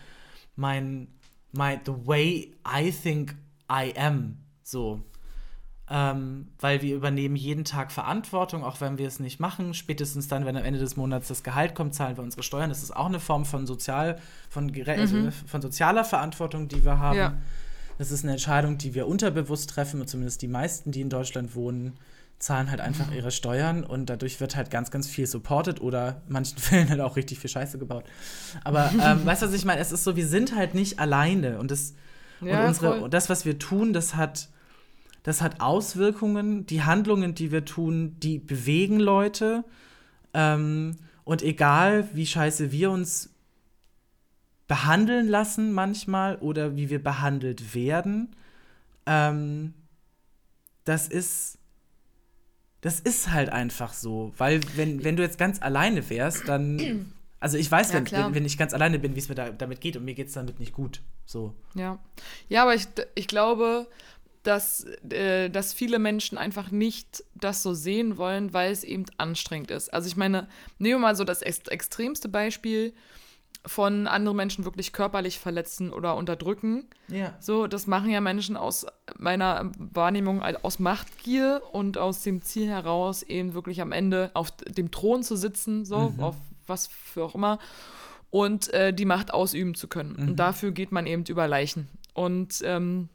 mein, my, the way I think I am. So, ähm, weil wir übernehmen jeden Tag Verantwortung, auch wenn wir es nicht machen. Spätestens dann, wenn am Ende des Monats das Gehalt kommt, zahlen wir unsere Steuern. Das ist auch eine Form von, sozial, von, gere- mhm. also von sozialer Verantwortung, die wir haben. Ja. Das ist eine Entscheidung, die wir unterbewusst treffen. Und zumindest die meisten, die in Deutschland wohnen, zahlen halt einfach mhm. ihre Steuern. Und dadurch wird halt ganz, ganz viel supported oder in manchen Fällen halt auch richtig viel Scheiße gebaut. Aber ähm, weißt du, was ich meine? Es ist so, wir sind halt nicht alleine. Und das Ja, und unsere, das, was wir tun, das hat, das hat Auswirkungen. Die Handlungen, die wir tun, die bewegen Leute. Ähm, und egal, wie scheiße wir uns behandeln lassen manchmal oder wie wir behandelt werden, ähm, das ist, das ist halt einfach so. Weil wenn, wenn du jetzt ganz alleine wärst, dann... Also ich weiß, wenn, ja, wenn, wenn ich ganz alleine bin, wie es mir da, damit geht und mir geht es damit nicht gut. So. Ja, ja, aber ich, ich glaube, dass, äh, dass viele Menschen einfach nicht das so sehen wollen, weil es eben anstrengend ist. Also ich meine, nehmen wir mal so das ex- extremste Beispiel von anderen Menschen wirklich körperlich verletzen oder unterdrücken. Ja. So, das machen ja Menschen aus meiner Wahrnehmung aus Machtgier und aus dem Ziel heraus, eben wirklich am Ende auf dem Thron zu sitzen, so mhm. auf was für auch immer, und äh, die Macht ausüben zu können. Mhm. Und dafür geht man eben über Leichen. Und ähm,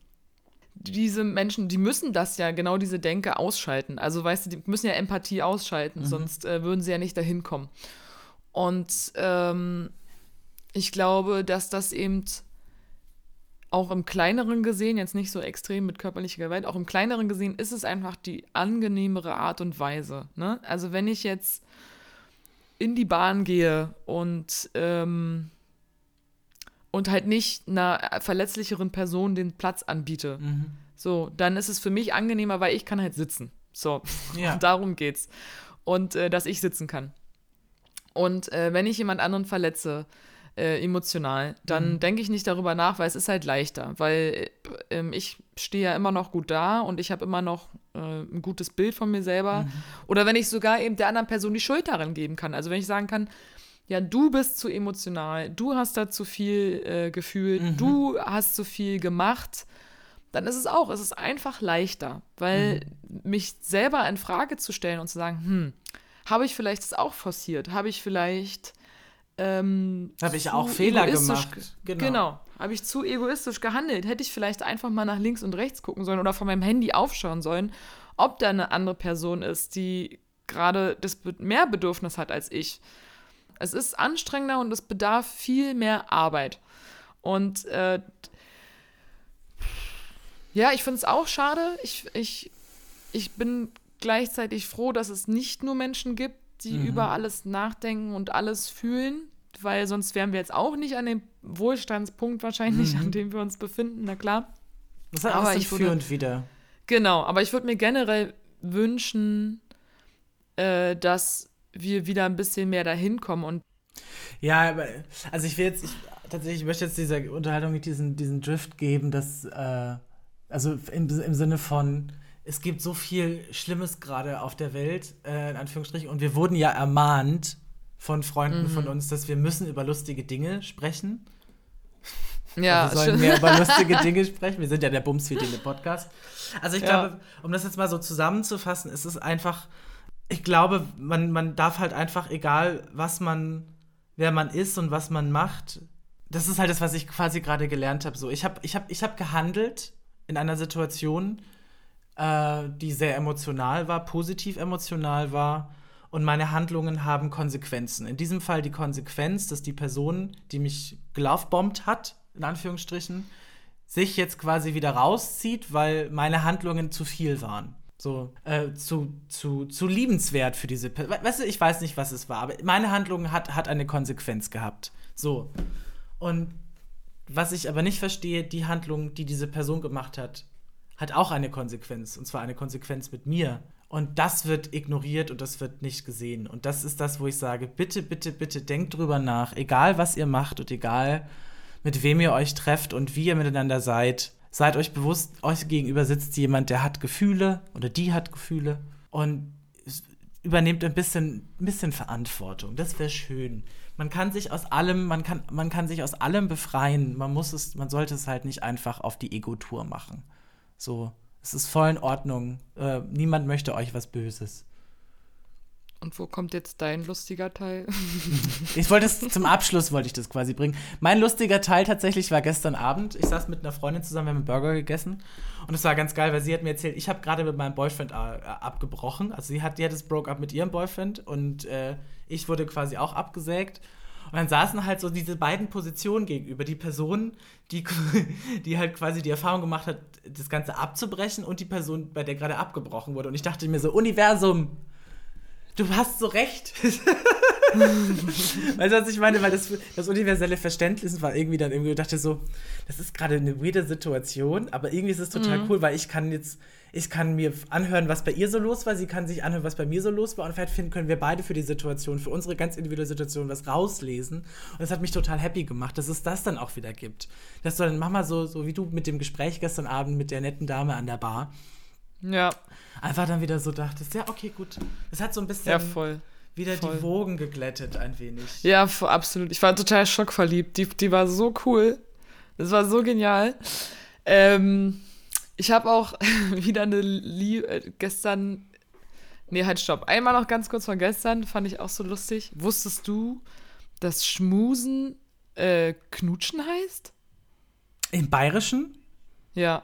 diese Menschen, die müssen das ja, genau diese Denke ausschalten. Also, weißt du, die müssen ja Empathie ausschalten, mhm. sonst äh, würden sie ja nicht dahin kommen. Und ähm, ich glaube, dass das eben auch im Kleineren gesehen, jetzt nicht so extrem mit körperlicher Gewalt, auch im Kleineren gesehen ist es einfach die angenehmere Art und Weise. Ne? Also wenn ich jetzt in die Bahn gehe und, ähm, und halt nicht einer verletzlicheren Person den Platz anbiete, mhm. so, dann ist es für mich angenehmer, weil ich kann halt sitzen. So, ja. Darum geht's. Und äh, dass ich sitzen kann. Und äh, wenn ich jemand anderen verletze, äh, emotional, dann mhm. denke ich nicht darüber nach, weil es ist halt leichter. Weil äh, ich stehe ja immer noch gut da und ich habe immer noch äh, ein gutes Bild von mir selber. Mhm. Oder wenn ich sogar eben der anderen Person die Schuld daran geben kann. Also wenn ich sagen kann, ja, du bist zu emotional, du hast da zu viel äh, gefühlt, mhm. du hast zu viel gemacht, dann ist es auch, es ist einfach leichter, weil mhm. mich selber in Frage zu stellen und zu sagen, hm, habe ich vielleicht das auch forciert? Habe ich vielleicht ähm, habe ich auch Fehler gemacht? Genau. genau. Habe ich zu egoistisch gehandelt? Hätte ich vielleicht einfach mal nach links und rechts gucken sollen oder von meinem Handy aufschauen sollen, ob da eine andere Person ist, die gerade das mehr Bedürfnis hat als ich. Es ist anstrengender und es bedarf viel mehr Arbeit. Und äh, ja, ich finde es auch schade. Ich, ich, ich bin gleichzeitig froh, dass es nicht nur Menschen gibt, die mhm. über alles nachdenken und alles fühlen, weil sonst wären wir jetzt auch nicht an dem Wohlstandspunkt wahrscheinlich, mhm. an dem wir uns befinden, na klar. Das ist aber ich würde, für und wieder. Genau, aber ich würde mir generell wünschen, äh, dass wir wieder ein bisschen mehr dahin kommen. Und ja, also ich will jetzt, ich, tatsächlich möchte jetzt dieser Unterhaltung nicht diesen, diesen Drift geben, dass äh also im, im Sinne von, es gibt so viel Schlimmes gerade auf der Welt, äh, in Anführungsstrichen, und wir wurden ja ermahnt von Freunden mhm. von uns, dass wir müssen über lustige Dinge sprechen. Ja, wir sollen mehr über lustige Dinge sprechen. Wir sind ja der Bumsvideo-Podcast. Also ich ja. glaube, um das jetzt mal so zusammenzufassen, ist es einfach, ich glaube, man, man darf halt einfach, egal was man, wer man ist und was man macht, das ist halt das, was ich quasi gerade gelernt habe. So, ich habe ich hab, ich hab gehandelt in einer Situation, äh, die sehr emotional war, positiv emotional war, und meine Handlungen haben Konsequenzen. In diesem Fall die Konsequenz, dass die Person, die mich glovebombt hat, in Anführungsstrichen, sich jetzt quasi wieder rauszieht, weil meine Handlungen zu viel waren. So, äh, zu, zu, zu liebenswert für diese Person. Weißt du, ich weiß nicht, was es war, aber meine Handlung hat, hat eine Konsequenz gehabt. So. Und was ich aber nicht verstehe, die Handlung, die diese Person gemacht hat, hat auch eine Konsequenz. Und zwar eine Konsequenz mit mir. Und das wird ignoriert und das wird nicht gesehen. Und das ist das, wo ich sage, bitte, bitte, bitte denkt drüber nach. Egal, was ihr macht und egal, mit wem ihr euch trefft und wie ihr miteinander seid. Seid euch bewusst, euch gegenüber sitzt jemand, der hat Gefühle oder die hat Gefühle. Und übernehmt ein bisschen, ein bisschen Verantwortung. Das wäre schön. Man kann sich aus allem, man kann, man kann sich aus allem befreien. Man muss es, man sollte es halt nicht einfach auf die Ego-Tour machen. So, es ist voll in Ordnung. Äh, niemand möchte euch was Böses. Und wo kommt jetzt dein lustiger Teil? Ich wollte es, zum Abschluss wollte ich das quasi bringen. Mein lustiger Teil tatsächlich war gestern Abend. Ich saß mit einer Freundin zusammen, wir haben einen Burger gegessen. Und es war ganz geil, weil sie hat mir erzählt, ich habe gerade mit meinem Boyfriend abgebrochen. Also sie hat, die hat das Broke-up mit ihrem Boyfriend und äh, ich wurde quasi auch abgesägt. Und dann saßen halt so diese beiden Positionen gegenüber. Die Person, die, die halt quasi die Erfahrung gemacht hat, das Ganze abzubrechen, und die Person, bei der gerade abgebrochen wurde. Und ich dachte mir so, Universum, du hast so recht. Weißt du, was ich meine? Weil das, das universelle Verständnis war irgendwie dann irgendwie, ich dachte so, das ist gerade eine weirde Situation, aber irgendwie ist es total mhm. cool, weil ich kann jetzt, ich kann mir anhören, was bei ihr so los war, sie kann sich anhören, was bei mir so los war, und vielleicht finden können wir beide für die Situation, für unsere ganz individuelle Situation was rauslesen, und das hat mich total happy gemacht, dass es das dann auch wieder gibt. Dass du dann, mach mal so, so wie du mit dem Gespräch gestern Abend mit der netten Dame an der Bar, ja, einfach dann wieder so dachtest, ja, okay, gut. Das hat so ein bisschen ja, voll. wieder voll. die Wogen geglättet ein wenig. Ja, absolut. Ich war total schockverliebt. Die, die war so cool. Das war so genial. Ähm, ich habe auch wieder eine Liebe, äh, gestern, nee, halt stopp. Einmal noch ganz kurz von gestern, fand ich auch so lustig. Wusstest du, dass Schmusen äh, Knutschen heißt? Im Bayerischen? Ja.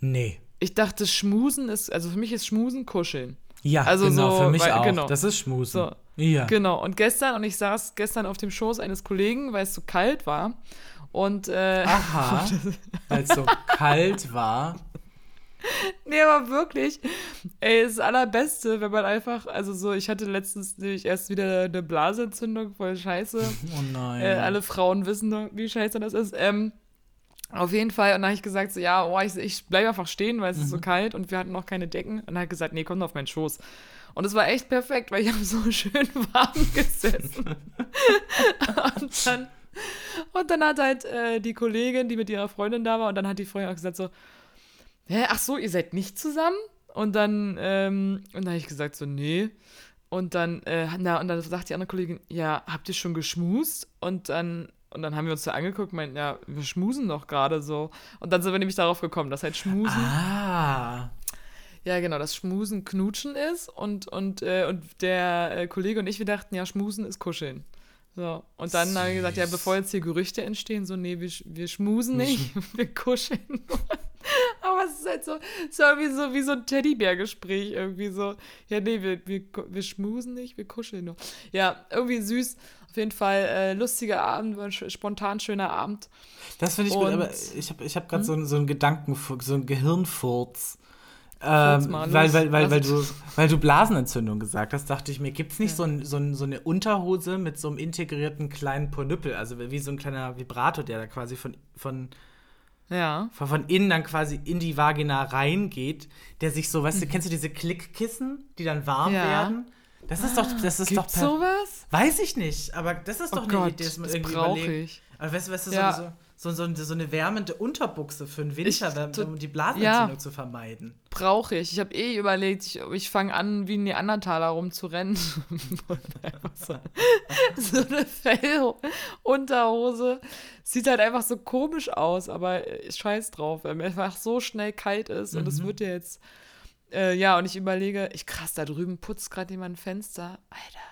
Nee. Ich dachte, Schmusen ist, also für mich ist Schmusen Kuscheln. Ja, also genau, so, für mich weil, auch. Genau. Das ist Schmusen. So. Ja. Genau, und gestern, und ich saß gestern auf dem Schoß eines Kollegen, weil es so kalt war. Und, äh, Aha, weil es so kalt war. Nee, aber wirklich, ey, das Allerbeste, wenn man einfach, also so, ich hatte letztens nämlich erst wieder eine Blasenentzündung, voll scheiße. Oh nein. Äh, alle Frauen wissen, wie scheiße das ist. Ähm, auf jeden Fall, und dann habe ich gesagt, so, ja, oh, ich, ich bleibe einfach stehen, weil es mhm. ist so kalt und wir hatten noch keine Decken. Und dann hat gesagt, nee, komm doch auf meinen Schoß. Und es war echt perfekt, weil ich habe so schön warm gesessen. und dann und dann hat halt äh, die Kollegin, die mit ihrer Freundin da war, und dann hat die Freundin auch gesagt so, hä, ach so, ihr seid nicht zusammen? Und dann, ähm, und dann habe ich gesagt so, nee. Und dann, äh, na, und dann sagt die andere Kollegin, ja, habt ihr schon geschmust? Und dann, und dann haben wir uns so angeguckt und meinten, ja, wir schmusen doch gerade so. Und dann sind wir nämlich darauf gekommen, dass halt Schmusen, ah. ja genau, dass Schmusen Knutschen ist. Und, und, äh, und der äh, Kollege und ich, wir dachten, ja, Schmusen ist Kuscheln. So, und dann Süß. Haben wir gesagt, ja, bevor jetzt hier Gerüchte entstehen, so, nee, wir, wir schmusen nicht, wir kuscheln. Aber es ist halt so, es war wie so, wie so ein Teddybär-Gespräch irgendwie so. Ja, nee, wir, wir, wir schmusen nicht, wir kuscheln nur. Ja, irgendwie süß. Auf jeden Fall äh, lustiger Abend, ein sch- spontan schöner Abend. Das finde ich und, gut, aber ich habe ich hab gerade so, so einen Gedankenfurz, so einen Gehirnfurz. Ähm, weil, weil, weil, weil, du, weil du Blasenentzündung gesagt hast, dachte ich mir, gibt's nicht ja. so, ein, so, ein, so eine Unterhose mit so einem integrierten kleinen Ponüppel, also wie so ein kleiner Vibrator, der da quasi von, von, ja. von, von innen dann quasi in die Vagina reingeht, der sich so, weißt du, kennst du diese Klickkissen, die dann warm ja. werden? Das ist doch, das ist Gibt's doch per- sowas? Weiß ich nicht, aber das ist doch oh eine Gott, Idee, dass man das irgendwie überlegt. Aber weißt du, weißt du, ja. so, so So, so, so eine wärmende Unterbuchse für den Winter, ich, um die Blasenentzündung ja, zu vermeiden. Brauche ich. Ich habe eh überlegt, ich, ich fange an, wie ein Neandertaler rumzurennen. So eine Fellunterhose. Sieht halt einfach so komisch aus, aber scheiß drauf, weil mir einfach so schnell kalt ist. Mhm. Und es wird ja jetzt, äh, ja, und ich überlege, ich krass, da drüben putzt gerade jemand ein Fenster. Alter.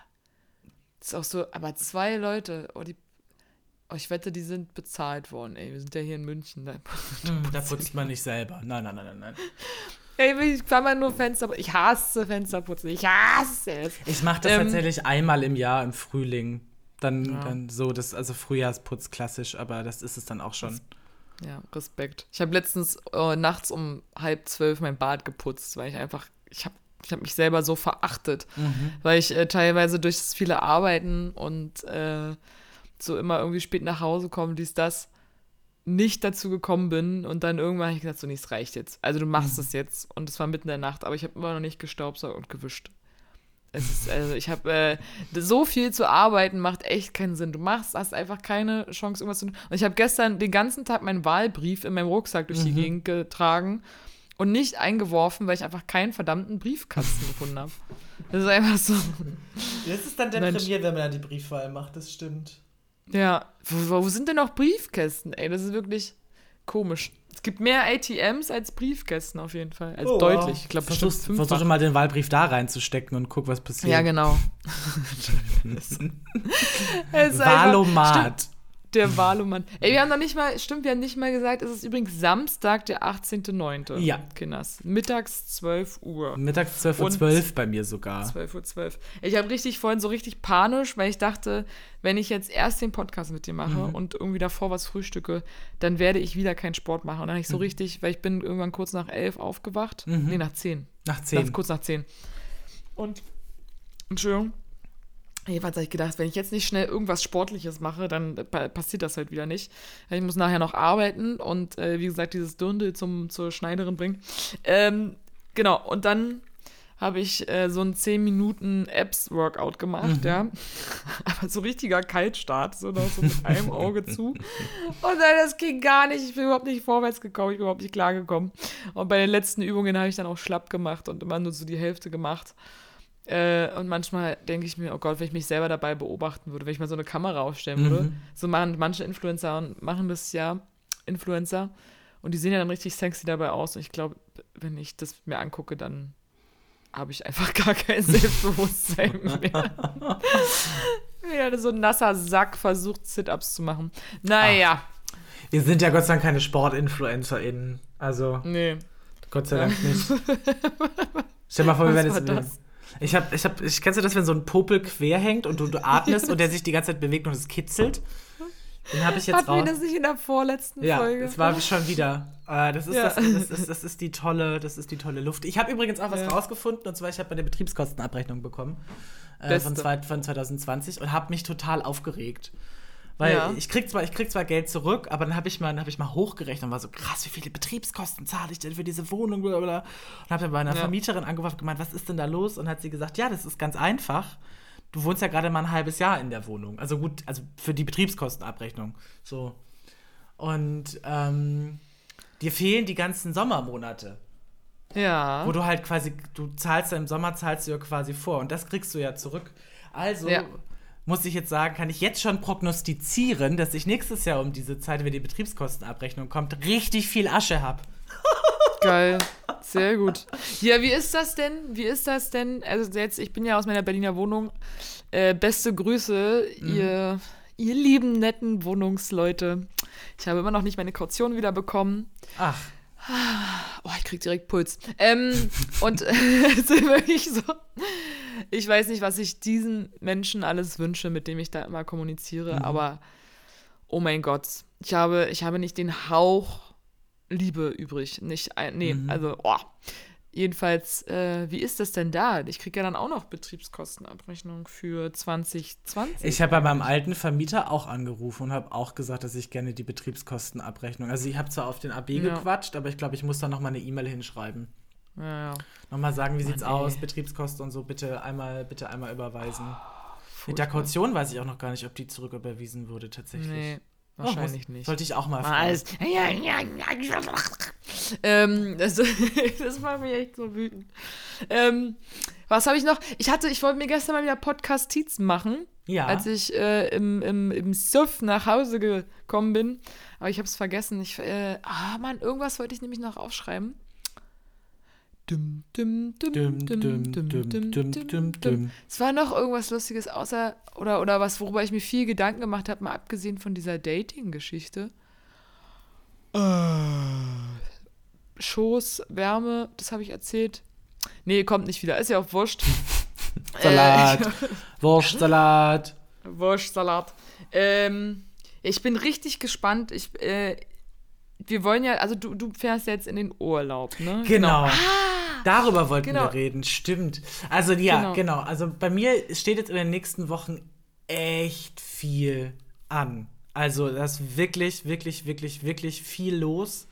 Das ist auch so, aber zwei Leute, oh, die Oh, ich wette, die sind bezahlt worden, ey. Wir sind ja hier in München. Da, da putzt man nicht selber. Nein, nein, nein, nein, nein. Ey, ich kann mal nur Fenster. Ich hasse Fensterputzen. Ich hasse es. Ich mache das ähm, tatsächlich einmal im Jahr im Frühling. Dann, ja. dann so, das, also Frühjahrsputz klassisch, aber das ist es dann auch schon. Ja, Respekt. Ich habe letztens äh, nachts um halb zwölf mein Bad geputzt, weil ich einfach, ich habe ich hab mich selber so verachtet, mhm. weil ich äh, teilweise durch das viele Arbeiten und äh, so immer irgendwie spät nach Hause kommen, dies, das, nicht dazu gekommen bin und dann irgendwann habe ich gesagt, so, nee, es reicht jetzt. Also du machst es jetzt und es war mitten in der Nacht, aber ich habe immer noch nicht gestaubsaugt und gewischt. Es ist, also ich habe, äh, so viel zu arbeiten macht echt keinen Sinn. Du machst, hast einfach keine Chance, irgendwas zu tun. Und ich habe gestern den ganzen Tag meinen Wahlbrief in meinem Rucksack durch die mhm. Gegend getragen und nicht eingeworfen, weil ich einfach keinen verdammten Briefkasten gefunden habe. Das ist einfach so. Das ist dann deprimierend, wenn man dann die Briefwahl macht, das stimmt. Ja, wo, wo sind denn noch Briefkästen? Ey, das ist wirklich komisch. Es gibt mehr A T Ms als Briefkästen auf jeden Fall. Also oh, deutlich. Ich glaube, versuch mal den Wahlbrief da reinzustecken und guck, was passiert. Ja, genau. Wahlomat. Stimmt, der Wahlomat. Ey, wir haben noch nicht mal, stimmt, wir haben nicht mal gesagt, es ist übrigens Samstag, der achtzehnter neunter Ja. Kinders. Mittags zwölf Uhr Mittags zwölf Uhr zwölf zwölf bei mir sogar. zwölf Uhr zwölf Ich habe richtig vorhin so richtig panisch, weil ich dachte, wenn ich jetzt erst den Podcast mit dir mache mhm. und irgendwie davor was frühstücke, dann werde ich wieder keinen Sport machen. Und dann habe ich so mhm. richtig, weil ich bin irgendwann kurz nach elf aufgewacht. Mhm. Nee, nach zehn Nach zehn Nach, kurz nach zehn Und, Entschuldigung. Jedenfalls habe ich gedacht, wenn ich jetzt nicht schnell irgendwas Sportliches mache, dann pa- passiert das halt wieder nicht. Ich muss nachher noch arbeiten und, äh, wie gesagt, dieses Dirndl zum zur Schneiderin bringen. Ähm, genau, und dann habe ich äh, so ein zehn Minuten Abs-Workout gemacht, mhm. ja. Aber so richtiger Kaltstart, so noch so mit einem Auge zu. Und dann, das ging gar nicht. Ich bin überhaupt nicht vorwärts gekommen, ich bin überhaupt nicht klargekommen. Und bei den letzten Übungen habe ich dann auch schlapp gemacht und immer nur so die Hälfte gemacht. Äh, und manchmal denke ich mir, oh Gott, wenn ich mich selber dabei beobachten würde, wenn ich mal so eine Kamera aufstellen würde, mhm. so machen manche Influencer und machen das ja Influencer und die sehen ja dann richtig sexy dabei aus und ich glaube, wenn ich das mir angucke, dann habe ich einfach gar kein Selbstbewusstsein mehr. Wieder so ein nasser Sack versucht, Sit-Ups zu machen. Naja. Ach, wir sind ja Gott sei Dank keine Sport-InfluencerInnen, also nee. Gott sei Dank ja. nicht. Stell dir mal vor, wir werden jetzt das? Ich hab, ich hab, ich kennst du das, wenn so ein Popel quer hängt und du, du atmest und der sich die ganze Zeit bewegt und es kitzelt? Den habe ich jetzt Hatten raus. Hatten wir das nicht in der vorletzten ja, Folge? Ja, das war schon wieder. Äh, das, ist ja. das, das, ist, das, ist die tolle, das ist die tolle Luft. Ich habe übrigens auch was ja. rausgefunden, und zwar, ich habe meine Betriebskostenabrechnung bekommen äh, von, zwei, von zwanzig zwanzig und habe mich total aufgeregt. Weil ja. ich, krieg zwar, ich krieg zwar Geld zurück, aber dann habe ich, hab ich mal hochgerechnet und war so, krass, wie viele Betriebskosten zahle ich denn für diese Wohnung? Blablabla. Und habe dann bei einer ja. Vermieterin angerufen und gemeint, was ist denn da los? Und hat sie gesagt, ja, das ist ganz einfach. Du wohnst ja gerade mal ein halbes Jahr in der Wohnung. Also gut, also für die Betriebskostenabrechnung. So. Und ähm, dir fehlen die ganzen Sommermonate. Ja. Wo du halt quasi, du zahlst ja im Sommer, zahlst du ja quasi vor. Und das kriegst du ja zurück. Also ja. muss ich jetzt sagen, kann ich jetzt schon prognostizieren, dass ich nächstes Jahr um diese Zeit, wenn die Betriebskostenabrechnung kommt, richtig viel Asche habe. Geil. Sehr gut. Ja, wie ist das denn? Wie ist das denn? Also jetzt, ich bin ja aus meiner Berliner Wohnung. Äh, beste Grüße, mhm. ihr, ihr lieben, netten Wohnungsleute. Ich habe immer noch nicht meine Kaution wieder bekommen. Ach. Oh, ich krieg direkt Puls. Ähm, und es ist wirklich so. Ich weiß nicht, was ich diesen Menschen alles wünsche, mit dem ich da immer kommuniziere, mhm. aber oh mein Gott, ich habe, ich habe nicht den Hauch Liebe übrig. Nicht, nee, mhm. also, oh. Jedenfalls, äh, wie ist das denn da? Ich kriege ja dann auch noch Betriebskostenabrechnung für zwanzig zwanzig. Ich habe bei meinem alten Vermieter auch angerufen und habe auch gesagt, dass ich gerne die Betriebskostenabrechnung, also ich habe zwar auf den A B ja. gequatscht, aber ich glaube, ich muss da nochmal eine E-Mail hinschreiben. Ja, ja. Nochmal sagen, wie Mann, sieht's ey. aus, Betriebskosten und so, bitte einmal, bitte einmal überweisen. Oh, Mit der Kaution weiß ich auch noch gar nicht, ob die zurücküberwiesen wurde tatsächlich. Nee. Wahrscheinlich oh, muss, nicht. Sollte ich auch mal fragen. Ja, ja, ja. Ähm, das, das macht mich echt so wütend. Ähm, was habe ich noch? Ich hatte, ich wollte mir gestern mal wieder Podcast-Tizen machen, ja. als ich äh, im, im, im Suff nach Hause gekommen bin. Aber ich habe es vergessen. Ich, äh, ah, Mann, irgendwas wollte ich nämlich noch aufschreiben. Dum, dum, dum, dum, dum, dum, dum, dum, dum, dum. Es war noch irgendwas Lustiges, außer, oder, oder was, worüber ich mir viel Gedanken gemacht habe, mal abgesehen von dieser Dating-Geschichte. Äh. Schoß, Wärme, das habe ich erzählt. Nee, kommt nicht wieder, ist ja auch wurscht. Salat, Wurstsalat. Wurstsalat. Ähm, ich bin richtig gespannt, ich, äh, wir wollen ja, also du, du fährst jetzt in den Urlaub, ne? Genau. genau. Ah, Darüber wollten genau. wir reden, stimmt. Also ja, genau. genau. Also bei mir steht jetzt in den nächsten Wochen echt viel an. Also da ist wirklich, wirklich, wirklich, wirklich viel los.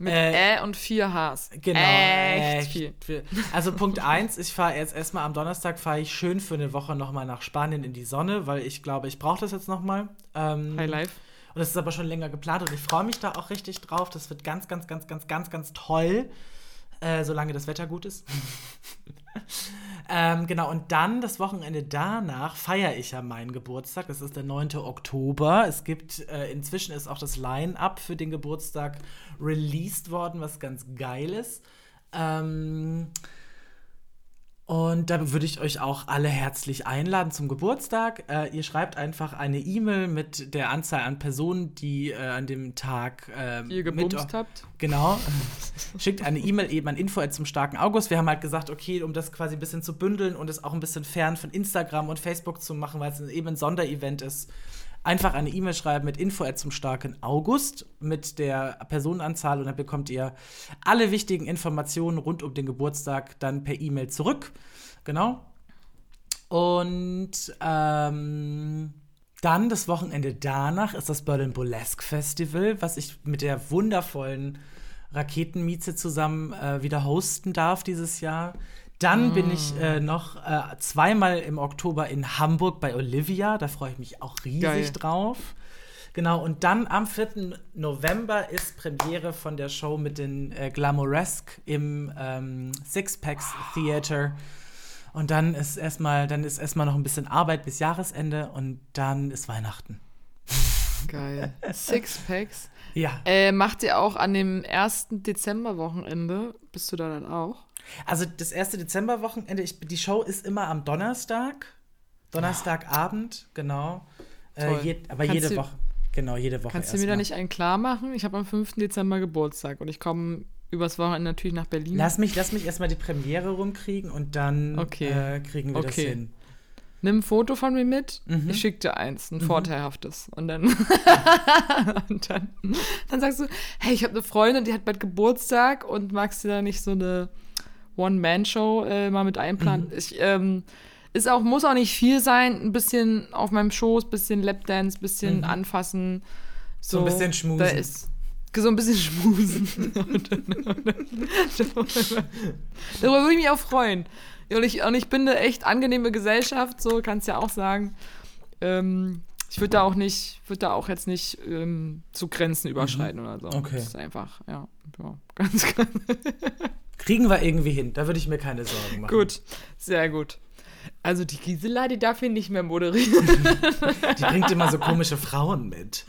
Mit Ä, Ä und vier Hs. Genau. Echt viel. viel. Also Punkt eins, ich fahre jetzt erstmal am Donnerstag, fahre ich schön für eine Woche nochmal nach Spanien in die Sonne, weil ich glaube, ich brauche das jetzt nochmal. Ähm, High Life. Und das ist aber schon länger geplant und ich freue mich da auch richtig drauf. Das wird ganz, ganz, ganz, ganz, ganz, ganz toll, äh, solange das Wetter gut ist. ähm, genau, und dann das Wochenende danach feiere ich ja meinen Geburtstag. Das ist der neunter Oktober. Es gibt, äh, inzwischen ist auch das Line-Up für den Geburtstag released worden, was ganz geil ist. Ähm... Und da würde ich euch auch alle herzlich einladen zum Geburtstag. Äh, ihr schreibt einfach eine E-Mail mit der Anzahl an Personen, die äh, an dem Tag äh, ihr gebumst habt. Genau. Schickt eine E-Mail eben an info zum starken August. Wir haben halt gesagt, okay, um das quasi ein bisschen zu bündeln und es auch ein bisschen fern von Instagram und Facebook zu machen, weil es eben ein Sonderevent ist, einfach eine E-Mail schreiben mit info zum starken August mit der Personenanzahl und dann bekommt ihr alle wichtigen Informationen rund um den Geburtstag dann per E-Mail zurück. Genau. Und ähm, dann das Wochenende danach ist das Berlin Burlesque Festival, was ich mit der wundervollen Raketenmieze zusammen äh, wieder hosten darf dieses Jahr. Dann bin ich äh, noch äh, zweimal im Oktober in Hamburg bei Olivia. Da freue ich mich auch riesig Geil. drauf. Genau, und dann am vierten November ist Premiere von der Show mit den äh, Glamouresk im ähm, Sixpack-Theater. Wow. Und dann ist erstmal, dann ist erstmal noch ein bisschen Arbeit bis Jahresende und dann ist Weihnachten. Geil. Sixpacks? Ja. Äh, macht ihr auch an dem ersten Dezember-Wochenende? Bist du da dann auch? Also das erste Dezember-Wochenende, ich, die Show ist immer am Donnerstag, Donnerstagabend, genau. Äh, je, aber kannst jede du, Woche, genau, jede Woche. Kannst du mir mal. da nicht einen klar machen? Ich habe am fünften Dezember Geburtstag und ich komme übers Wochenende natürlich nach Berlin. Lass mich, lass mich erstmal die Premiere rumkriegen und dann okay. äh, kriegen wir okay. das hin. Nimm ein Foto von mir mit, mhm. ich schicke dir eins, ein mhm. vorteilhaftes. Und dann, und dann, dann sagst du, hey, ich habe eine Freundin, die hat bald Geburtstag und magst du da nicht so eine One-Man-Show äh, mal mit einplanen? Mhm. Ich, ähm, ist auch, muss auch nicht viel sein, ein bisschen auf meinem Schoß, ein bisschen Lapdance, ein bisschen mhm. anfassen. So, so ein bisschen schmusen. Da ist, so ein bisschen schmusen. Darüber würde ich mich auch freuen. Und ich, und ich bin eine echt angenehme Gesellschaft, so kannst du ja auch sagen. Ähm, ich würde da auch nicht, würde da auch jetzt nicht ähm, zu Grenzen überschreiten mhm. oder so. Okay. Das ist einfach, ja, ja ganz, ganz. Kriegen wir irgendwie hin, da würde ich mir keine Sorgen machen. Gut, sehr gut. Also die Gisela, die darf hier nicht mehr moderieren. Die bringt immer so komische Frauen mit.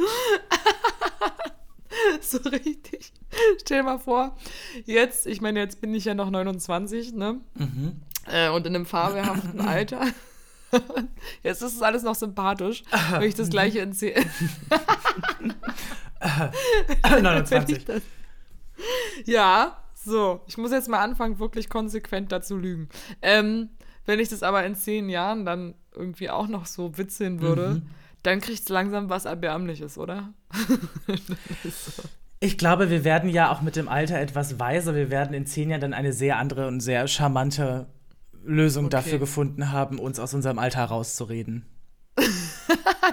So richtig. Stell dir mal vor, jetzt, ich meine, jetzt bin ich ja noch neunundzwanzig, ne? Mhm. Äh, und in einem fabelhaften Alter. Jetzt ist es alles noch sympathisch, wenn ich das Gleiche erzähle. neunundzwanzig. Das, ja, so. Ich muss jetzt mal anfangen, wirklich konsequent dazu lügen. Ähm, wenn ich das aber in zehn Jahren dann irgendwie auch noch so witzeln würde, mhm. dann kriegt es langsam was Erbärmliches, oder? So. Ich glaube, wir werden ja auch mit dem Alter etwas weiser. Wir werden in zehn Jahren dann eine sehr andere und sehr charmante Lösung okay. dafür gefunden haben, uns aus unserem Alter rauszureden.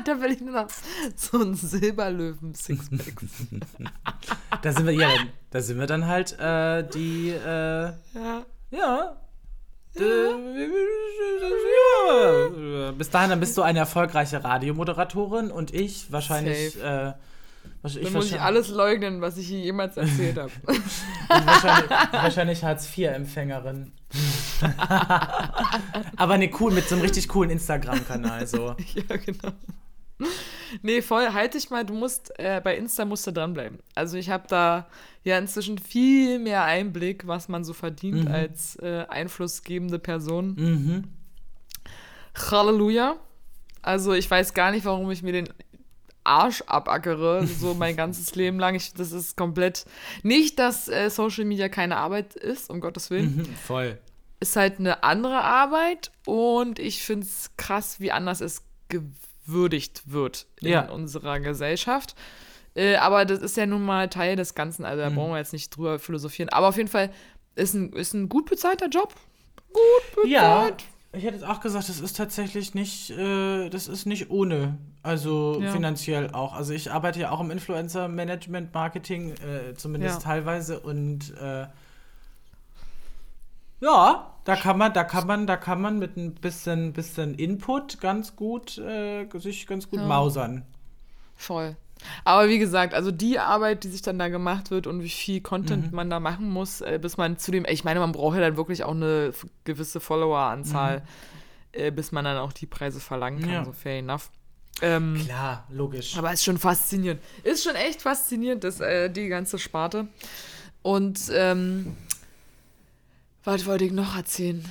Da will ich nur noch so einen Silberlöwen-Sixpack. Da sind wir ja, da sind wir dann halt äh, die äh, ja. ja. Ja. Bis dahin, dann bist du eine erfolgreiche Radiomoderatorin und ich wahrscheinlich. Äh, was, ich dann muss wahrscheinlich, ich alles leugnen, was ich jemals erzählt habe. wahrscheinlich, wahrscheinlich Hartz-vier-Empfängerin. Aber ne, cool, mit so einem richtig coolen Instagram-Kanal. So. Ja, genau. Nee, voll, halt dich mal, du musst, äh, bei Insta musst du dranbleiben. Also ich habe da ja inzwischen viel mehr Einblick, was man so verdient mhm. als äh, einflussgebende Person. Mhm. Halleluja. Also ich weiß gar nicht, warum ich mir den Arsch abackere, so mein ganzes Leben lang. Ich, das ist komplett, nicht, dass äh, Social Media keine Arbeit ist, um Gottes Willen. Mhm, voll. Ist halt eine andere Arbeit und ich finde es krass, wie anders es gewesen würdigt wird in ja. unserer Gesellschaft. Äh, aber das ist ja nun mal Teil des Ganzen, also da mhm. brauchen wir jetzt nicht drüber philosophieren. Aber auf jeden Fall ist ein, ist ein gut bezahlter Job. Gut bezahlt. Ja, ich hätte jetzt auch gesagt, das ist tatsächlich nicht, äh, das ist nicht ohne, also ja. finanziell auch. Also ich arbeite ja auch im Influencer-Management-Marketing, äh, zumindest ja. teilweise und äh, ja, da kann man, da kann man, da kann man mit ein bisschen, bisschen Input ganz gut, äh, sich ganz gut ja. mausern. Voll. Aber wie gesagt, also die Arbeit, die sich dann da gemacht wird und wie viel Content mhm. man da machen muss, äh, bis man zu dem, ich meine, man braucht ja dann wirklich auch eine gewisse Followeranzahl, mhm. äh, bis man dann auch die Preise verlangen kann, ja. so fair enough. Ähm, Klar, logisch. Aber ist schon faszinierend. Ist schon echt faszinierend, das, äh, die ganze Sparte. Und, ähm, was wollte ich noch erzählen?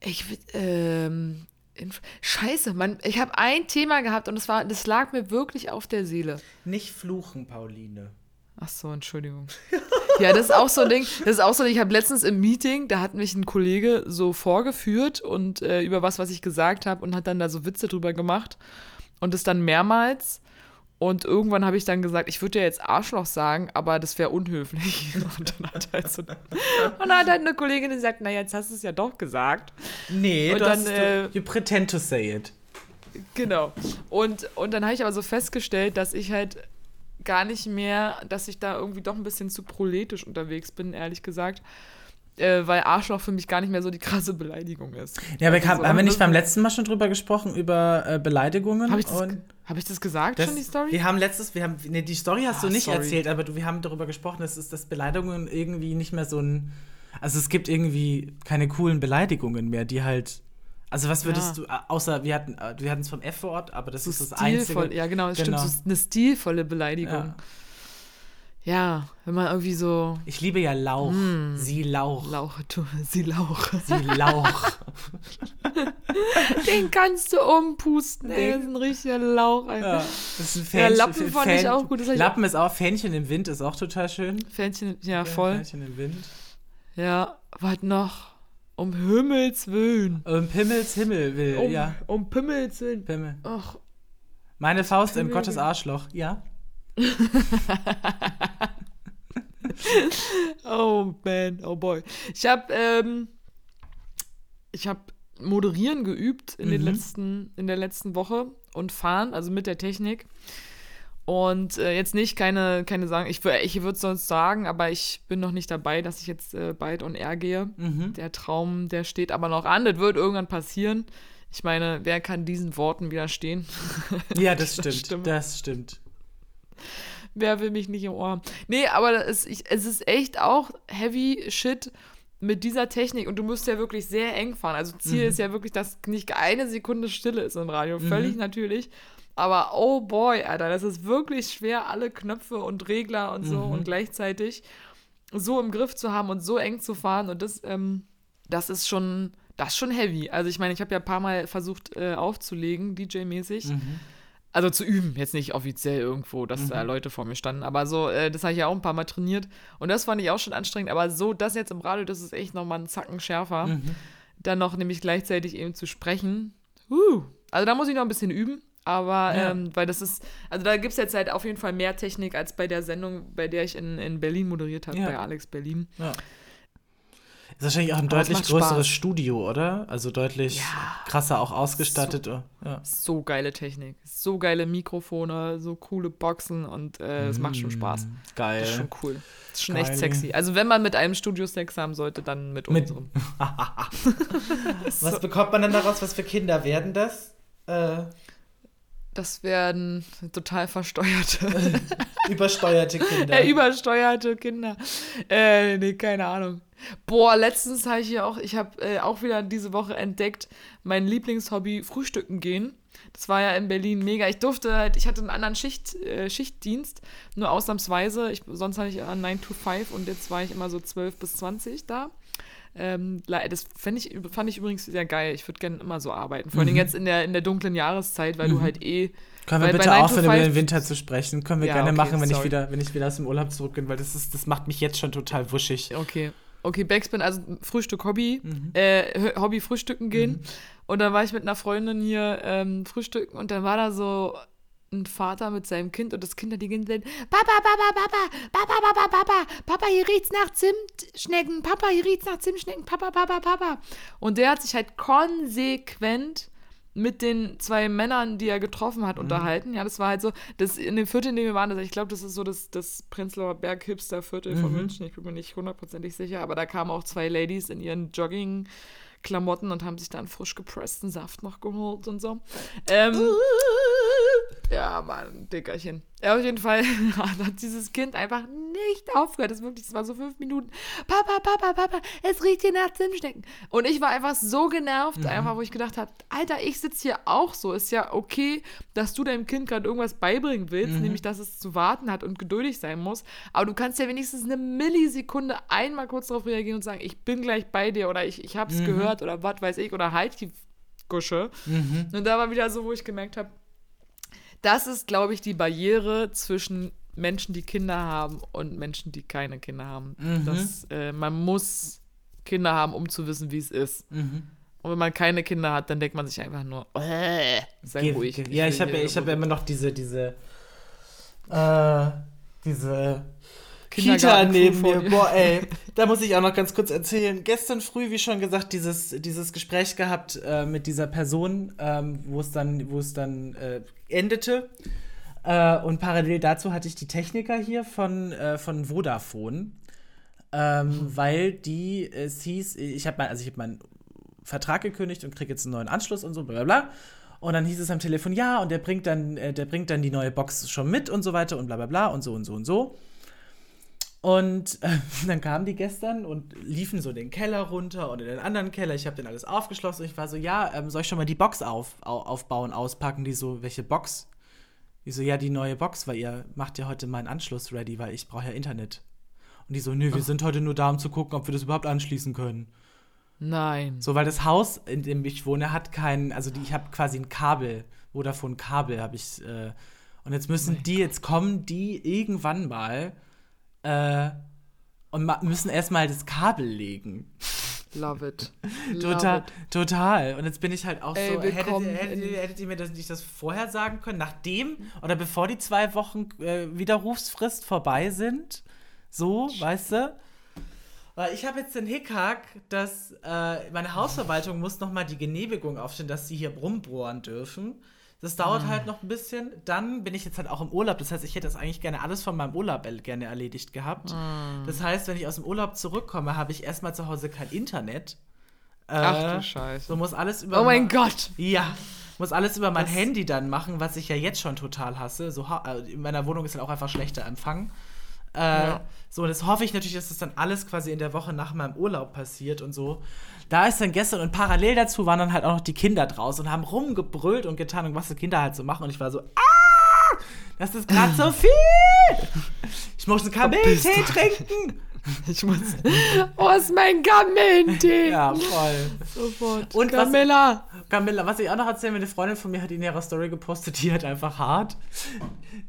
Ich, ähm, Inf- Scheiße, Mann, ich habe ein Thema gehabt und das war, das lag mir wirklich auf der Seele. Nicht fluchen, Pauline. Ach so, Entschuldigung. Ja, das ist auch so ein Ding, das ist auch so ein Ding. Ich habe letztens im Meeting, da hat mich ein Kollege so vorgeführt und äh, über was, was ich gesagt habe und hat dann da so Witze drüber gemacht und das dann mehrmals. Und irgendwann habe ich dann gesagt, ich würde ja jetzt Arschloch sagen, aber das wäre unhöflich. Und dann hat halt, so, und dann hat halt eine Kollegin gesagt, naja, jetzt hast du es ja doch gesagt. Nee, und das dann, äh, you pretend to say it. Genau. Und, und dann habe ich aber so festgestellt, dass ich halt gar nicht mehr, dass ich da irgendwie doch ein bisschen zu proletisch unterwegs bin, ehrlich gesagt. Äh, weil Arschloch für mich gar nicht mehr so die krasse Beleidigung ist. Ja, aber also haben, so haben wir nicht beim letzten Mal schon drüber gesprochen, über äh, Beleidigungen? Habe ich, hab ich das gesagt das, schon, die Story? Wir haben letztes, wir haben, nee, die Story hast ah, du nicht sorry. erzählt, aber du, wir haben darüber gesprochen, dass, ist, dass Beleidigungen irgendwie nicht mehr so ein, also es gibt irgendwie keine coolen Beleidigungen mehr, die halt, also was würdest ja. du, außer wir hatten wir hatten es vom F-Wort, aber das so ist das stilvoll, Einzige. Ja, genau, das genau. stimmt, so eine stilvolle Beleidigung. Ja. Ja, wenn man irgendwie so... Ich liebe ja Lauch. Mm. Sie Lauch. Lauch, du, sie Lauch. Sie Lauch. Den kannst du umpusten, ey. Das ist ein richtiger Lauch. Ja, das ist ein Fähnchen, ja, Lappen fand Fähnchen, ich auch gut. Das Lappen ist auch, Fähnchen im Wind ist auch total schön. Fähnchen, ja, ja voll. Fähnchen im Wind. Ja, was noch? Um Himmels Willen. Um Pimmels Himmel will, um, ja. Um Pimmels Willen. Pimmel. Ach. Meine Faust Pimmel. Im Gottes Arschloch, ja. Oh man, oh boy. Ich habe ähm, ich habe moderieren geübt in mhm. den letzten in der letzten Woche und fahren, also mit der Technik. Und äh, jetzt nicht keine keine sagen, ich würde ich würde sonst sagen, aber ich bin noch nicht dabei, dass ich jetzt äh, bald on air gehe. Mhm. Der Traum, der steht aber noch an, das wird irgendwann passieren. Ich meine, wer kann diesen Worten widerstehen? Ja, das stimmt. Stimme. Das stimmt. Wer will mich nicht im Ohr haben? Nee, aber es, ich, es ist echt auch heavy shit mit dieser Technik. Und du musst ja wirklich sehr eng fahren. Also Ziel mhm. ist ja wirklich, dass nicht eine Sekunde Stille ist im Radio. Mhm. Völlig natürlich. Aber oh boy, Alter, das ist wirklich schwer, alle Knöpfe und Regler und so mhm. und gleichzeitig so im Griff zu haben und so eng zu fahren. Und das, ähm, das ist schon, das ist schon heavy. Also ich meine, ich habe ja ein paar Mal versucht äh, aufzulegen, D J-mäßig. Mhm. Also zu üben, jetzt nicht offiziell irgendwo, dass mhm. da Leute vor mir standen, aber so, äh, das habe ich ja auch ein paar Mal trainiert und das fand ich auch schon anstrengend, aber so, das jetzt im Radio, das ist echt nochmal ein Zacken schärfer, mhm. dann noch nämlich gleichzeitig eben zu sprechen, uh, also da muss ich noch ein bisschen üben, aber, ja. ähm, weil das ist, also da gibt es jetzt halt auf jeden Fall mehr Technik als bei der Sendung, bei der ich in, in Berlin moderiert habe, ja. bei Alex Berlin. Ja. Ist wahrscheinlich auch ein deutlich größeres Spaß. Studio, oder? Also deutlich ja, krasser auch ausgestattet. So, ja. so geile Technik, so geile Mikrofone, so coole Boxen und äh, mm, es macht schon Spaß. Geil. Das ist schon cool. Das ist schon geil. Echt sexy. Also wenn man mit einem Studio Sex haben sollte, dann mit, mit unserem. Was bekommt man denn daraus? Was für Kinder werden das? Äh, das werden total versteuerte. Übersteuerte Kinder. Ja, übersteuerte Kinder. Äh, nee, keine Ahnung. Boah, letztens habe ich ja auch, ich habe äh, auch wieder diese Woche entdeckt, mein Lieblingshobby, frühstücken gehen. Das war ja in Berlin mega. Ich durfte halt, ich hatte einen anderen Schicht, äh, Schichtdienst, nur ausnahmsweise. Ich, sonst hatte ich ja nine to five und jetzt war ich immer so zwölf bis zwanzig da. Ähm, das fand ich, fand ich übrigens sehr geil. Ich würde gerne immer so arbeiten. Vor allem mhm. jetzt in der, in der dunklen Jahreszeit, weil mhm. du halt eh... Können wir bitte aufhören, über den Winter zu sprechen? Können wir ja, gerne okay, machen, wenn sorry. ich wieder wenn ich wieder aus dem Urlaub zurück bin, weil das ist, das macht mich jetzt schon total wuschig. Okay. Okay, Backspin, also Frühstück, Hobby, mhm. äh, Hobby, Frühstücken gehen. Mhm. Und dann war ich mit einer Freundin hier ähm, frühstücken und dann war da so ein Vater mit seinem Kind und das Kind hat die ganze Zeit Papa, Papa, Papa, Papa, Papa, Papa, Papa, hier riecht's nach Zimtschnecken, Papa, hier riecht's nach Zimtschnecken, Papa, Papa, Papa. Und der hat sich halt konsequent mit den zwei Männern, die er getroffen hat, mhm. unterhalten. Ja, das war halt so, das in dem Viertel, in dem wir waren, das, ich glaube, das ist so das, das Prinzlauer Berg Hipster-Viertel mhm. von München, ich bin mir nicht hundertprozentig sicher, aber da kamen auch zwei Ladies in ihren Jogging-Klamotten und haben sich dann frisch gepressten Saft noch geholt und so. Ähm, ja, Mann, Dickerchen. Ja, auf jeden Fall hat dieses Kind einfach nicht aufgehört. Das, wirklich, das war so fünf Minuten. Papa, Papa, Papa, es riecht hier nach Zimtschnecken. Und ich war einfach so genervt, mhm. einfach, wo ich gedacht habe, Alter, ich sitze hier auch so. Ist ja okay, dass du deinem Kind gerade irgendwas beibringen willst, mhm. nämlich, dass es zu warten hat und geduldig sein muss. Aber du kannst ja wenigstens eine Millisekunde einmal kurz darauf reagieren und sagen, ich bin gleich bei dir oder ich, ich hab's mhm. gehört oder was weiß ich oder halt die Gusche. Mhm. Und da war wieder so, wo ich gemerkt habe, das ist, glaube ich, die Barriere zwischen Menschen, die Kinder haben und Menschen, die keine Kinder haben. Mhm. Das, äh, man muss Kinder haben, um zu wissen, wie es ist. Mhm. Und wenn man keine Kinder hat, dann denkt man sich einfach nur, äh, sei Ge- ruhig. Ge- ja, ich habe ich hab ja immer noch diese, diese, äh, diese Kita neben mir. Boah, ey, da muss ich auch noch ganz kurz erzählen. Gestern früh, wie schon gesagt, dieses, dieses Gespräch gehabt äh, mit dieser Person, ähm, wo es dann, wo es dann, äh, endete. Äh, und parallel dazu hatte ich die Techniker hier von, äh, von Vodafone, ähm, mhm. weil die, äh, es hieß, ich habe also hab meinen Vertrag gekündigt und kriege jetzt einen neuen Anschluss und so, bla bla bla. Und dann hieß es am Telefon, ja, und der bringt dann, äh, der bringt dann die neue Box schon mit und so weiter und bla bla bla und so und so und so. Und äh, dann kamen die gestern und liefen so den Keller runter und in den anderen Keller. Ich habe den alles aufgeschlossen und ich war so, ja, ähm, soll ich schon mal die Box auf, auf, aufbauen, auspacken? Die so, welche Box? Die so, ja, die neue Box, weil ihr macht ja heute meinen Anschluss ready, weil ich brauche ja Internet. Und die so, nö, wir Ach. sind heute nur da, um zu gucken, ob wir das überhaupt anschließen können. Nein. So, weil das Haus, in dem ich wohne, hat keinen, also die, ich habe quasi ein Kabel, Vodafone Kabel habe ich, äh, und jetzt müssen oh die, jetzt kommen die irgendwann mal, äh, und ma- müssen erstmal das Kabel legen. Love it. Total, Love it. total. Und jetzt bin ich halt auch Ey, so, hättet, hättet, hättet ihr mir das nicht das vorher sagen können, nachdem oder bevor die zwei Wochen äh, Widerrufsfrist vorbei sind? So, weißt du? Weil ich habe jetzt den Hickhack, dass äh, meine Hausverwaltung muss nochmal die Genehmigung aufstellen, dass sie hier rumbohren dürfen. Das dauert ah. halt noch ein bisschen. Dann bin ich jetzt halt auch im Urlaub. Das heißt, ich hätte das eigentlich gerne alles von meinem Urlaub gerne erledigt gehabt. Ah. Das heißt, wenn ich aus dem Urlaub zurückkomme, habe ich erstmal zu Hause kein Internet. Äh, Ach du Scheiße. So muss alles über... Oh mein ma- Gott! Ja, muss alles über mein das Handy dann machen, was ich ja jetzt schon total hasse. So, in meiner Wohnung ist halt auch einfach schlechter Empfang. Äh, ja. So, das hoffe ich natürlich, dass das dann alles quasi in der Woche nach meinem Urlaub passiert und so. Da ist dann gestern und parallel dazu waren dann halt auch noch die Kinder draußen und haben rumgebrüllt und getan und was die Kinder halt so machen und ich war so, ah, das ist gerade so viel. Ich muss einen Kamillentee trinken. Ich muss, wo ist mein Kamillentee? Ja, voll. Sofort. Und Camilla. Was, Camilla, was ich auch noch erzählen will, eine Freundin von mir hat in ihrer Story gepostet, die hat einfach hart.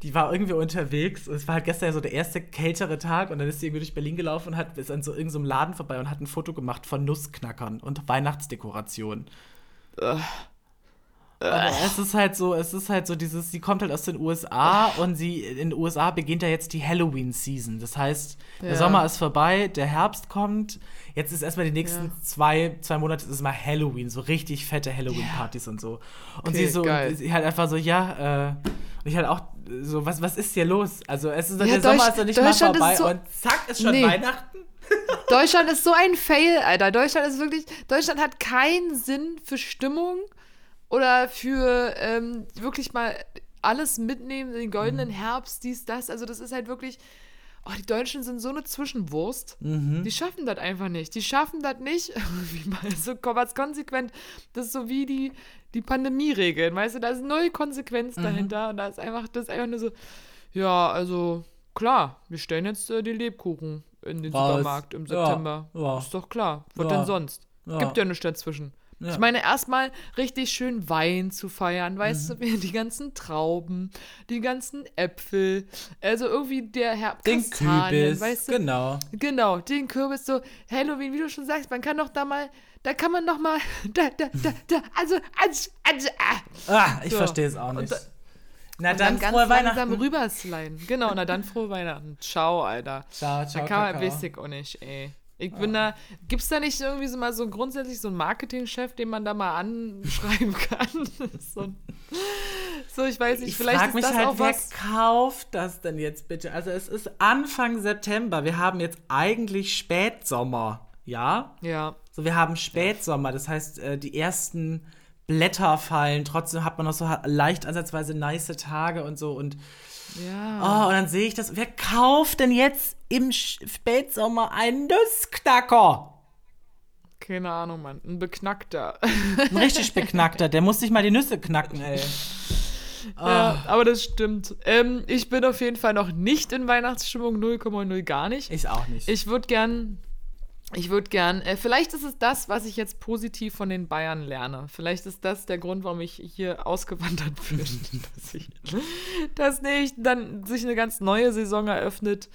Die war irgendwie unterwegs. Es war halt gestern so der erste kältere Tag und dann ist sie irgendwie durch Berlin gelaufen und hat, ist an so irgendeinem Laden vorbei und hat ein Foto gemacht von Nussknackern und Weihnachtsdekorationen. Ugh. Aber es ist halt so, es ist halt so dieses, sie kommt halt aus den U S A und sie, in den U S A beginnt ja jetzt die Halloween-Season. Das heißt, ja. der Sommer ist vorbei, der Herbst kommt. Jetzt ist erstmal die nächsten ja. zwei, zwei Monate ist mal Halloween, so richtig fette Halloween-Partys ja. und so. Und okay, sie so, und sie halt einfach so, ja, äh, und ich halt auch so, was, was ist hier los? Also es ist, ja, der Deutsch, Sommer ist noch nicht mal vorbei so, und zack, ist schon nee. Weihnachten. Deutschland ist so ein Fail, Alter. Deutschland ist wirklich, Deutschland hat keinen Sinn für Stimmung. Oder für ähm, wirklich mal alles mitnehmen, den goldenen mhm. Herbst, dies, das. Also das ist halt wirklich, oh, die Deutschen sind so eine Zwischenwurst. Mhm. Die schaffen das einfach nicht. Die schaffen das nicht, wie mal so was konsequent, das ist so wie die, die Pandemie-Regeln, weißt du, da ist null Konsequenz mhm. dahinter. Und da ist einfach, das ist einfach nur so, ja, also klar, wir stellen jetzt äh, den Lebkuchen in den Raus. Supermarkt im September. Ja. Ja. Ist doch klar, was ja. denn sonst? Ja. Gibt ja nichts dazwischen. Ja. Ich meine, erstmal richtig schön Wein zu feiern, weißt mhm. du, die ganzen Trauben, die ganzen Äpfel, also irgendwie der Herbst, den Kürbis, weißt du, genau. Genau, den Kürbis, so Halloween, wie du schon sagst, man kann doch da mal, da kann man noch mal, da, da, da, da, also, also, also, ah. ah ich so. verstehe es auch nicht. Da, na dann, dann frohe Weihnachten. Langsam rübersliden. Genau, na dann frohe Weihnachten. Ciao, Alter. Ciao, ciao, da kann man basic auch nicht, ey. Ich bin da, gibt's da nicht irgendwie so mal so grundsätzlich so einen Marketingchef, den man da mal anschreiben kann? so, so, ich weiß nicht, ich vielleicht frag ist mich das halt, auch wer was. Kauft das denn jetzt bitte? Also es ist Anfang September, wir haben jetzt eigentlich Spätsommer, ja? Ja. So, wir haben Spätsommer, das heißt, die ersten Blätter fallen, trotzdem hat man noch so leicht ansatzweise nice Tage und so und ja. Oh, und dann sehe ich das. Wer kauft denn jetzt im Spätsommer einen Nussknacker? Keine Ahnung, Mann. Ein Beknackter. Ein richtig Beknackter. Der muss sich mal die Nüsse knacken, ey. Ja, oh. Aber das stimmt. Ähm, ich bin auf jeden Fall noch nicht in Weihnachtsstimmung. null Komma null gar nicht. Ich auch nicht. Ich würde gern... Ich würde gern, äh, vielleicht ist es das, was ich jetzt positiv von den Bayern lerne. Vielleicht ist das der Grund, warum ich hier ausgewandert bin. dass, ich, dass nicht dann sich eine ganz neue Saison eröffnet,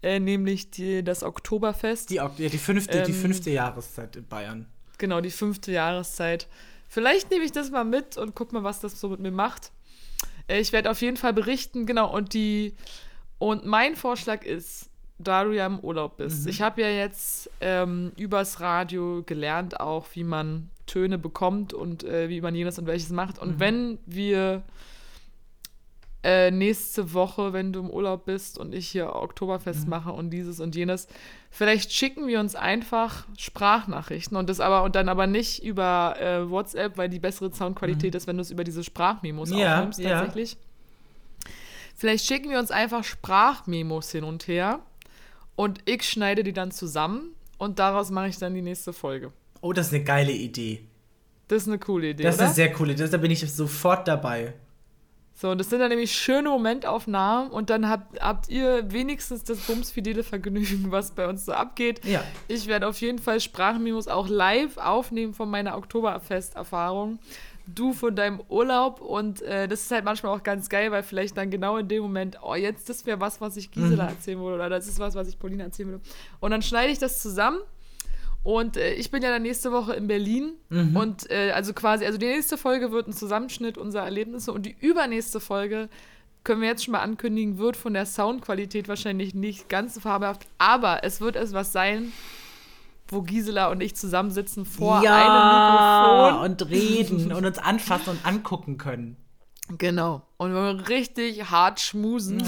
äh, nämlich die, das Oktoberfest. Die, ja, die, fünfte, ähm, die fünfte Jahreszeit in Bayern. Genau, die fünfte Jahreszeit. Vielleicht nehme ich das mal mit und guck mal, was das so mit mir macht. Äh, ich werde auf jeden Fall berichten, genau. Und, die, und mein Vorschlag ist, da du ja im Urlaub bist. Mhm. Ich habe ja jetzt ähm, übers Radio gelernt auch, wie man Töne bekommt und äh, wie man jenes und welches macht. Und mhm. wenn wir äh, nächste Woche, wenn du im Urlaub bist und ich hier Oktoberfest mhm. mache und dieses und jenes, vielleicht schicken wir uns einfach Sprachnachrichten und das aber und dann aber nicht über äh, WhatsApp, weil die bessere Soundqualität mhm. ist, wenn du es über diese Sprachmemos ja, aufnimmst ja. tatsächlich. Vielleicht schicken wir uns einfach Sprachmemos hin und her. Und ich schneide die dann zusammen und daraus mache ich dann die nächste Folge. Oh, das ist eine geile Idee. Das ist eine coole Idee, Das oder? ist eine sehr coole Idee, da bin ich sofort dabei. So, und das sind dann nämlich schöne Momentaufnahmen und dann habt, habt ihr wenigstens das bumsfidele Vergnügen, was bei uns so abgeht. Ja. Ich werde auf jeden Fall Sprachmemos auch live aufnehmen von meiner Oktoberfest-Erfahrung. Du von deinem Urlaub und äh, das ist halt manchmal auch ganz geil, weil vielleicht dann genau in dem Moment, oh, jetzt, das wäre was, was ich Gisela mhm. erzählen würde oder das ist was, was ich Paulina erzählen würde. Und dann schneide ich das zusammen und äh, ich bin ja dann nächste Woche in Berlin mhm. und äh, also quasi, also die nächste Folge wird ein Zusammenschnitt unserer Erlebnisse und die übernächste Folge, können wir jetzt schon mal ankündigen, wird von der Soundqualität wahrscheinlich nicht ganz so fabelhaft, aber es wird es was sein, wo Gisela und ich zusammensitzen vor ja, einem Mikrofon. Und reden und uns anfassen und angucken können. Genau. Und wir richtig hart schmusen.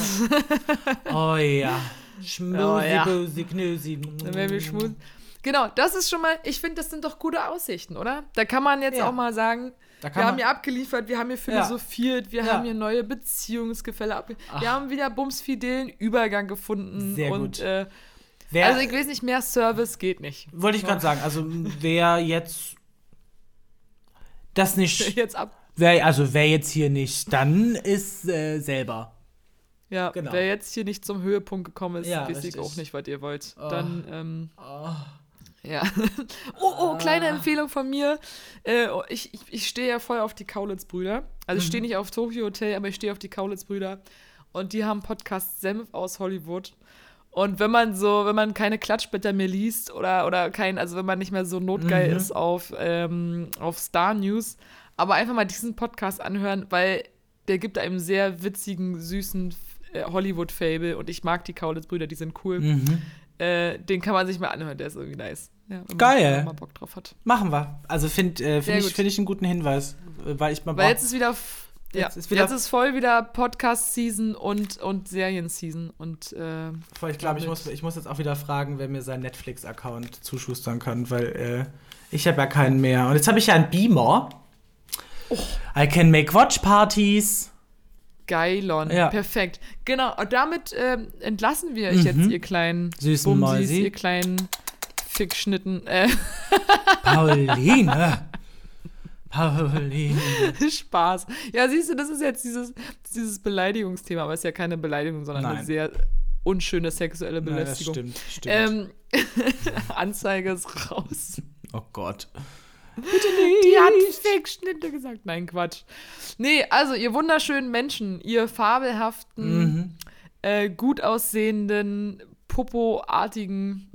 Oh ja. Schmusi, oh, ja. Bösi, knösi. Dann werden wir schmusen. Genau, das ist schon mal, ich finde, das sind doch gute Aussichten, oder? Da kann man jetzt ja. auch mal sagen, wir haben hier abgeliefert, wir haben hier philosophiert, ja. wir ja. haben hier neue Beziehungsgefälle abgeliefert. Wir haben wieder bumsfidelen Übergang gefunden. Sehr und, gut. Äh, Wer, also ich weiß nicht, mehr Service geht nicht. Wollte ich gerade sagen, also wer jetzt das nicht, jetzt ab. Wer, also wer jetzt hier nicht, dann ist äh, selber. Ja, genau. Wer jetzt hier nicht zum Höhepunkt gekommen ist, ja, weiß richtig. Ich auch nicht, was ihr wollt. Oh. Dann, ähm, oh. ja. oh, oh, kleine ah. Empfehlung von mir. Äh, ich ich, ich stehe ja voll auf die Kaulitz-Brüder. Also mhm. ich stehe nicht auf Tokio Hotel, aber ich stehe auf die Kaulitz-Brüder. Und die haben Podcast Senf aus Hollywood. Und wenn man so, wenn man keine Klatschblätter mehr liest oder, oder kein, also wenn man nicht mehr so notgeil mhm. ist auf, ähm, auf Star News, aber einfach mal diesen Podcast anhören, weil der gibt einem sehr witzigen, süßen äh, Hollywood-Fable und ich mag die Kaulitz-Brüder, die sind cool. Mhm. Äh, den kann man sich mal anhören, der ist irgendwie nice. Ja, wenn Geil. Man mal Bock drauf hat. Machen wir. Also finde äh, find ich, find ich einen guten Hinweis, weil ich mal Bock. Weil jetzt ist wieder. Jetzt, ja. ist wieder jetzt ist voll wieder Podcast-Season und, und Serien-Season. Und, äh, ich glaube, ich muss, ich muss jetzt auch wieder fragen, wer mir seinen Netflix-Account zuschustern kann, weil äh, ich habe ja keinen mehr. Und jetzt habe ich ja einen Beamer. Oh. I can make Watch-Partys. Geilon, ja. Perfekt. Genau, und damit äh, entlassen wir mhm. euch jetzt, ihr kleinen süßen Bumsis, ihr kleinen Fickschnitten. Äh. Pauline. Spaß. Ja, siehst du, das ist jetzt dieses, dieses Beleidigungsthema, aber es ist ja keine Beleidigung, sondern Nein. eine sehr unschöne sexuelle Belästigung. Naja, stimmt, stimmt. Ähm, Anzeige ist raus. Oh Gott. Bitte nicht. Die hat Fickschnitte gesagt. Nein, Quatsch. Nee, also ihr wunderschönen Menschen, ihr fabelhaften, mhm. äh, gut aussehenden, Popo-artigen.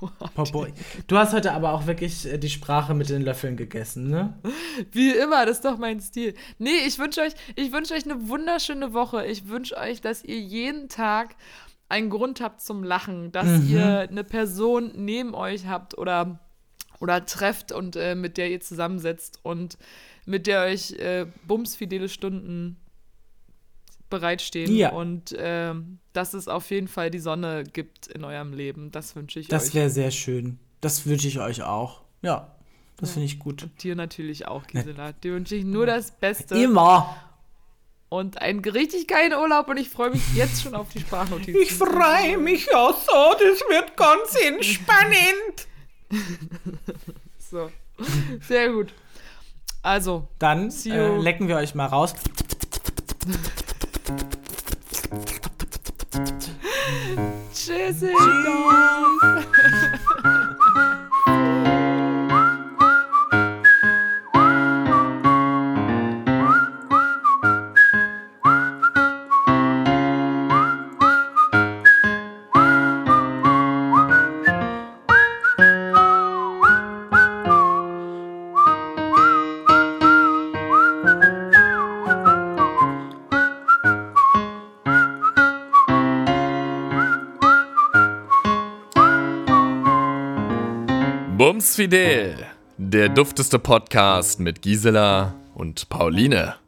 Popo-artigen. Popo. Du hast heute aber auch wirklich die Sprache mit den Löffeln gegessen, ne? Wie immer, das ist doch mein Stil. Nee, ich wünsche euch, ich wünsch euch eine wunderschöne Woche. Ich wünsche euch, dass ihr jeden Tag einen Grund habt zum Lachen, dass mhm. ihr eine Person neben euch habt oder, oder trefft und äh, mit der ihr zusammensetzt und mit der euch äh, bumsfidele Stunden bereitstehen ja. und äh, dass es auf jeden Fall die Sonne gibt in eurem Leben. Das wünsche ich das euch. Das wäre sehr schön. Das wünsche ich euch auch. Ja, das ja. finde ich gut. Und dir natürlich auch, Gisela. Dir wünsche ich nur das Beste. Immer. Und einen richtig geilen Urlaub und ich freue mich jetzt schon auf die Sprachnotizen. Ich freue mich auch so. Das wird ganz entspannend. So, sehr gut. Also, dann äh, lecken wir euch mal raus. Tschüss. Bumsfidel, der dufteste Podcast mit Gisela und Pauline.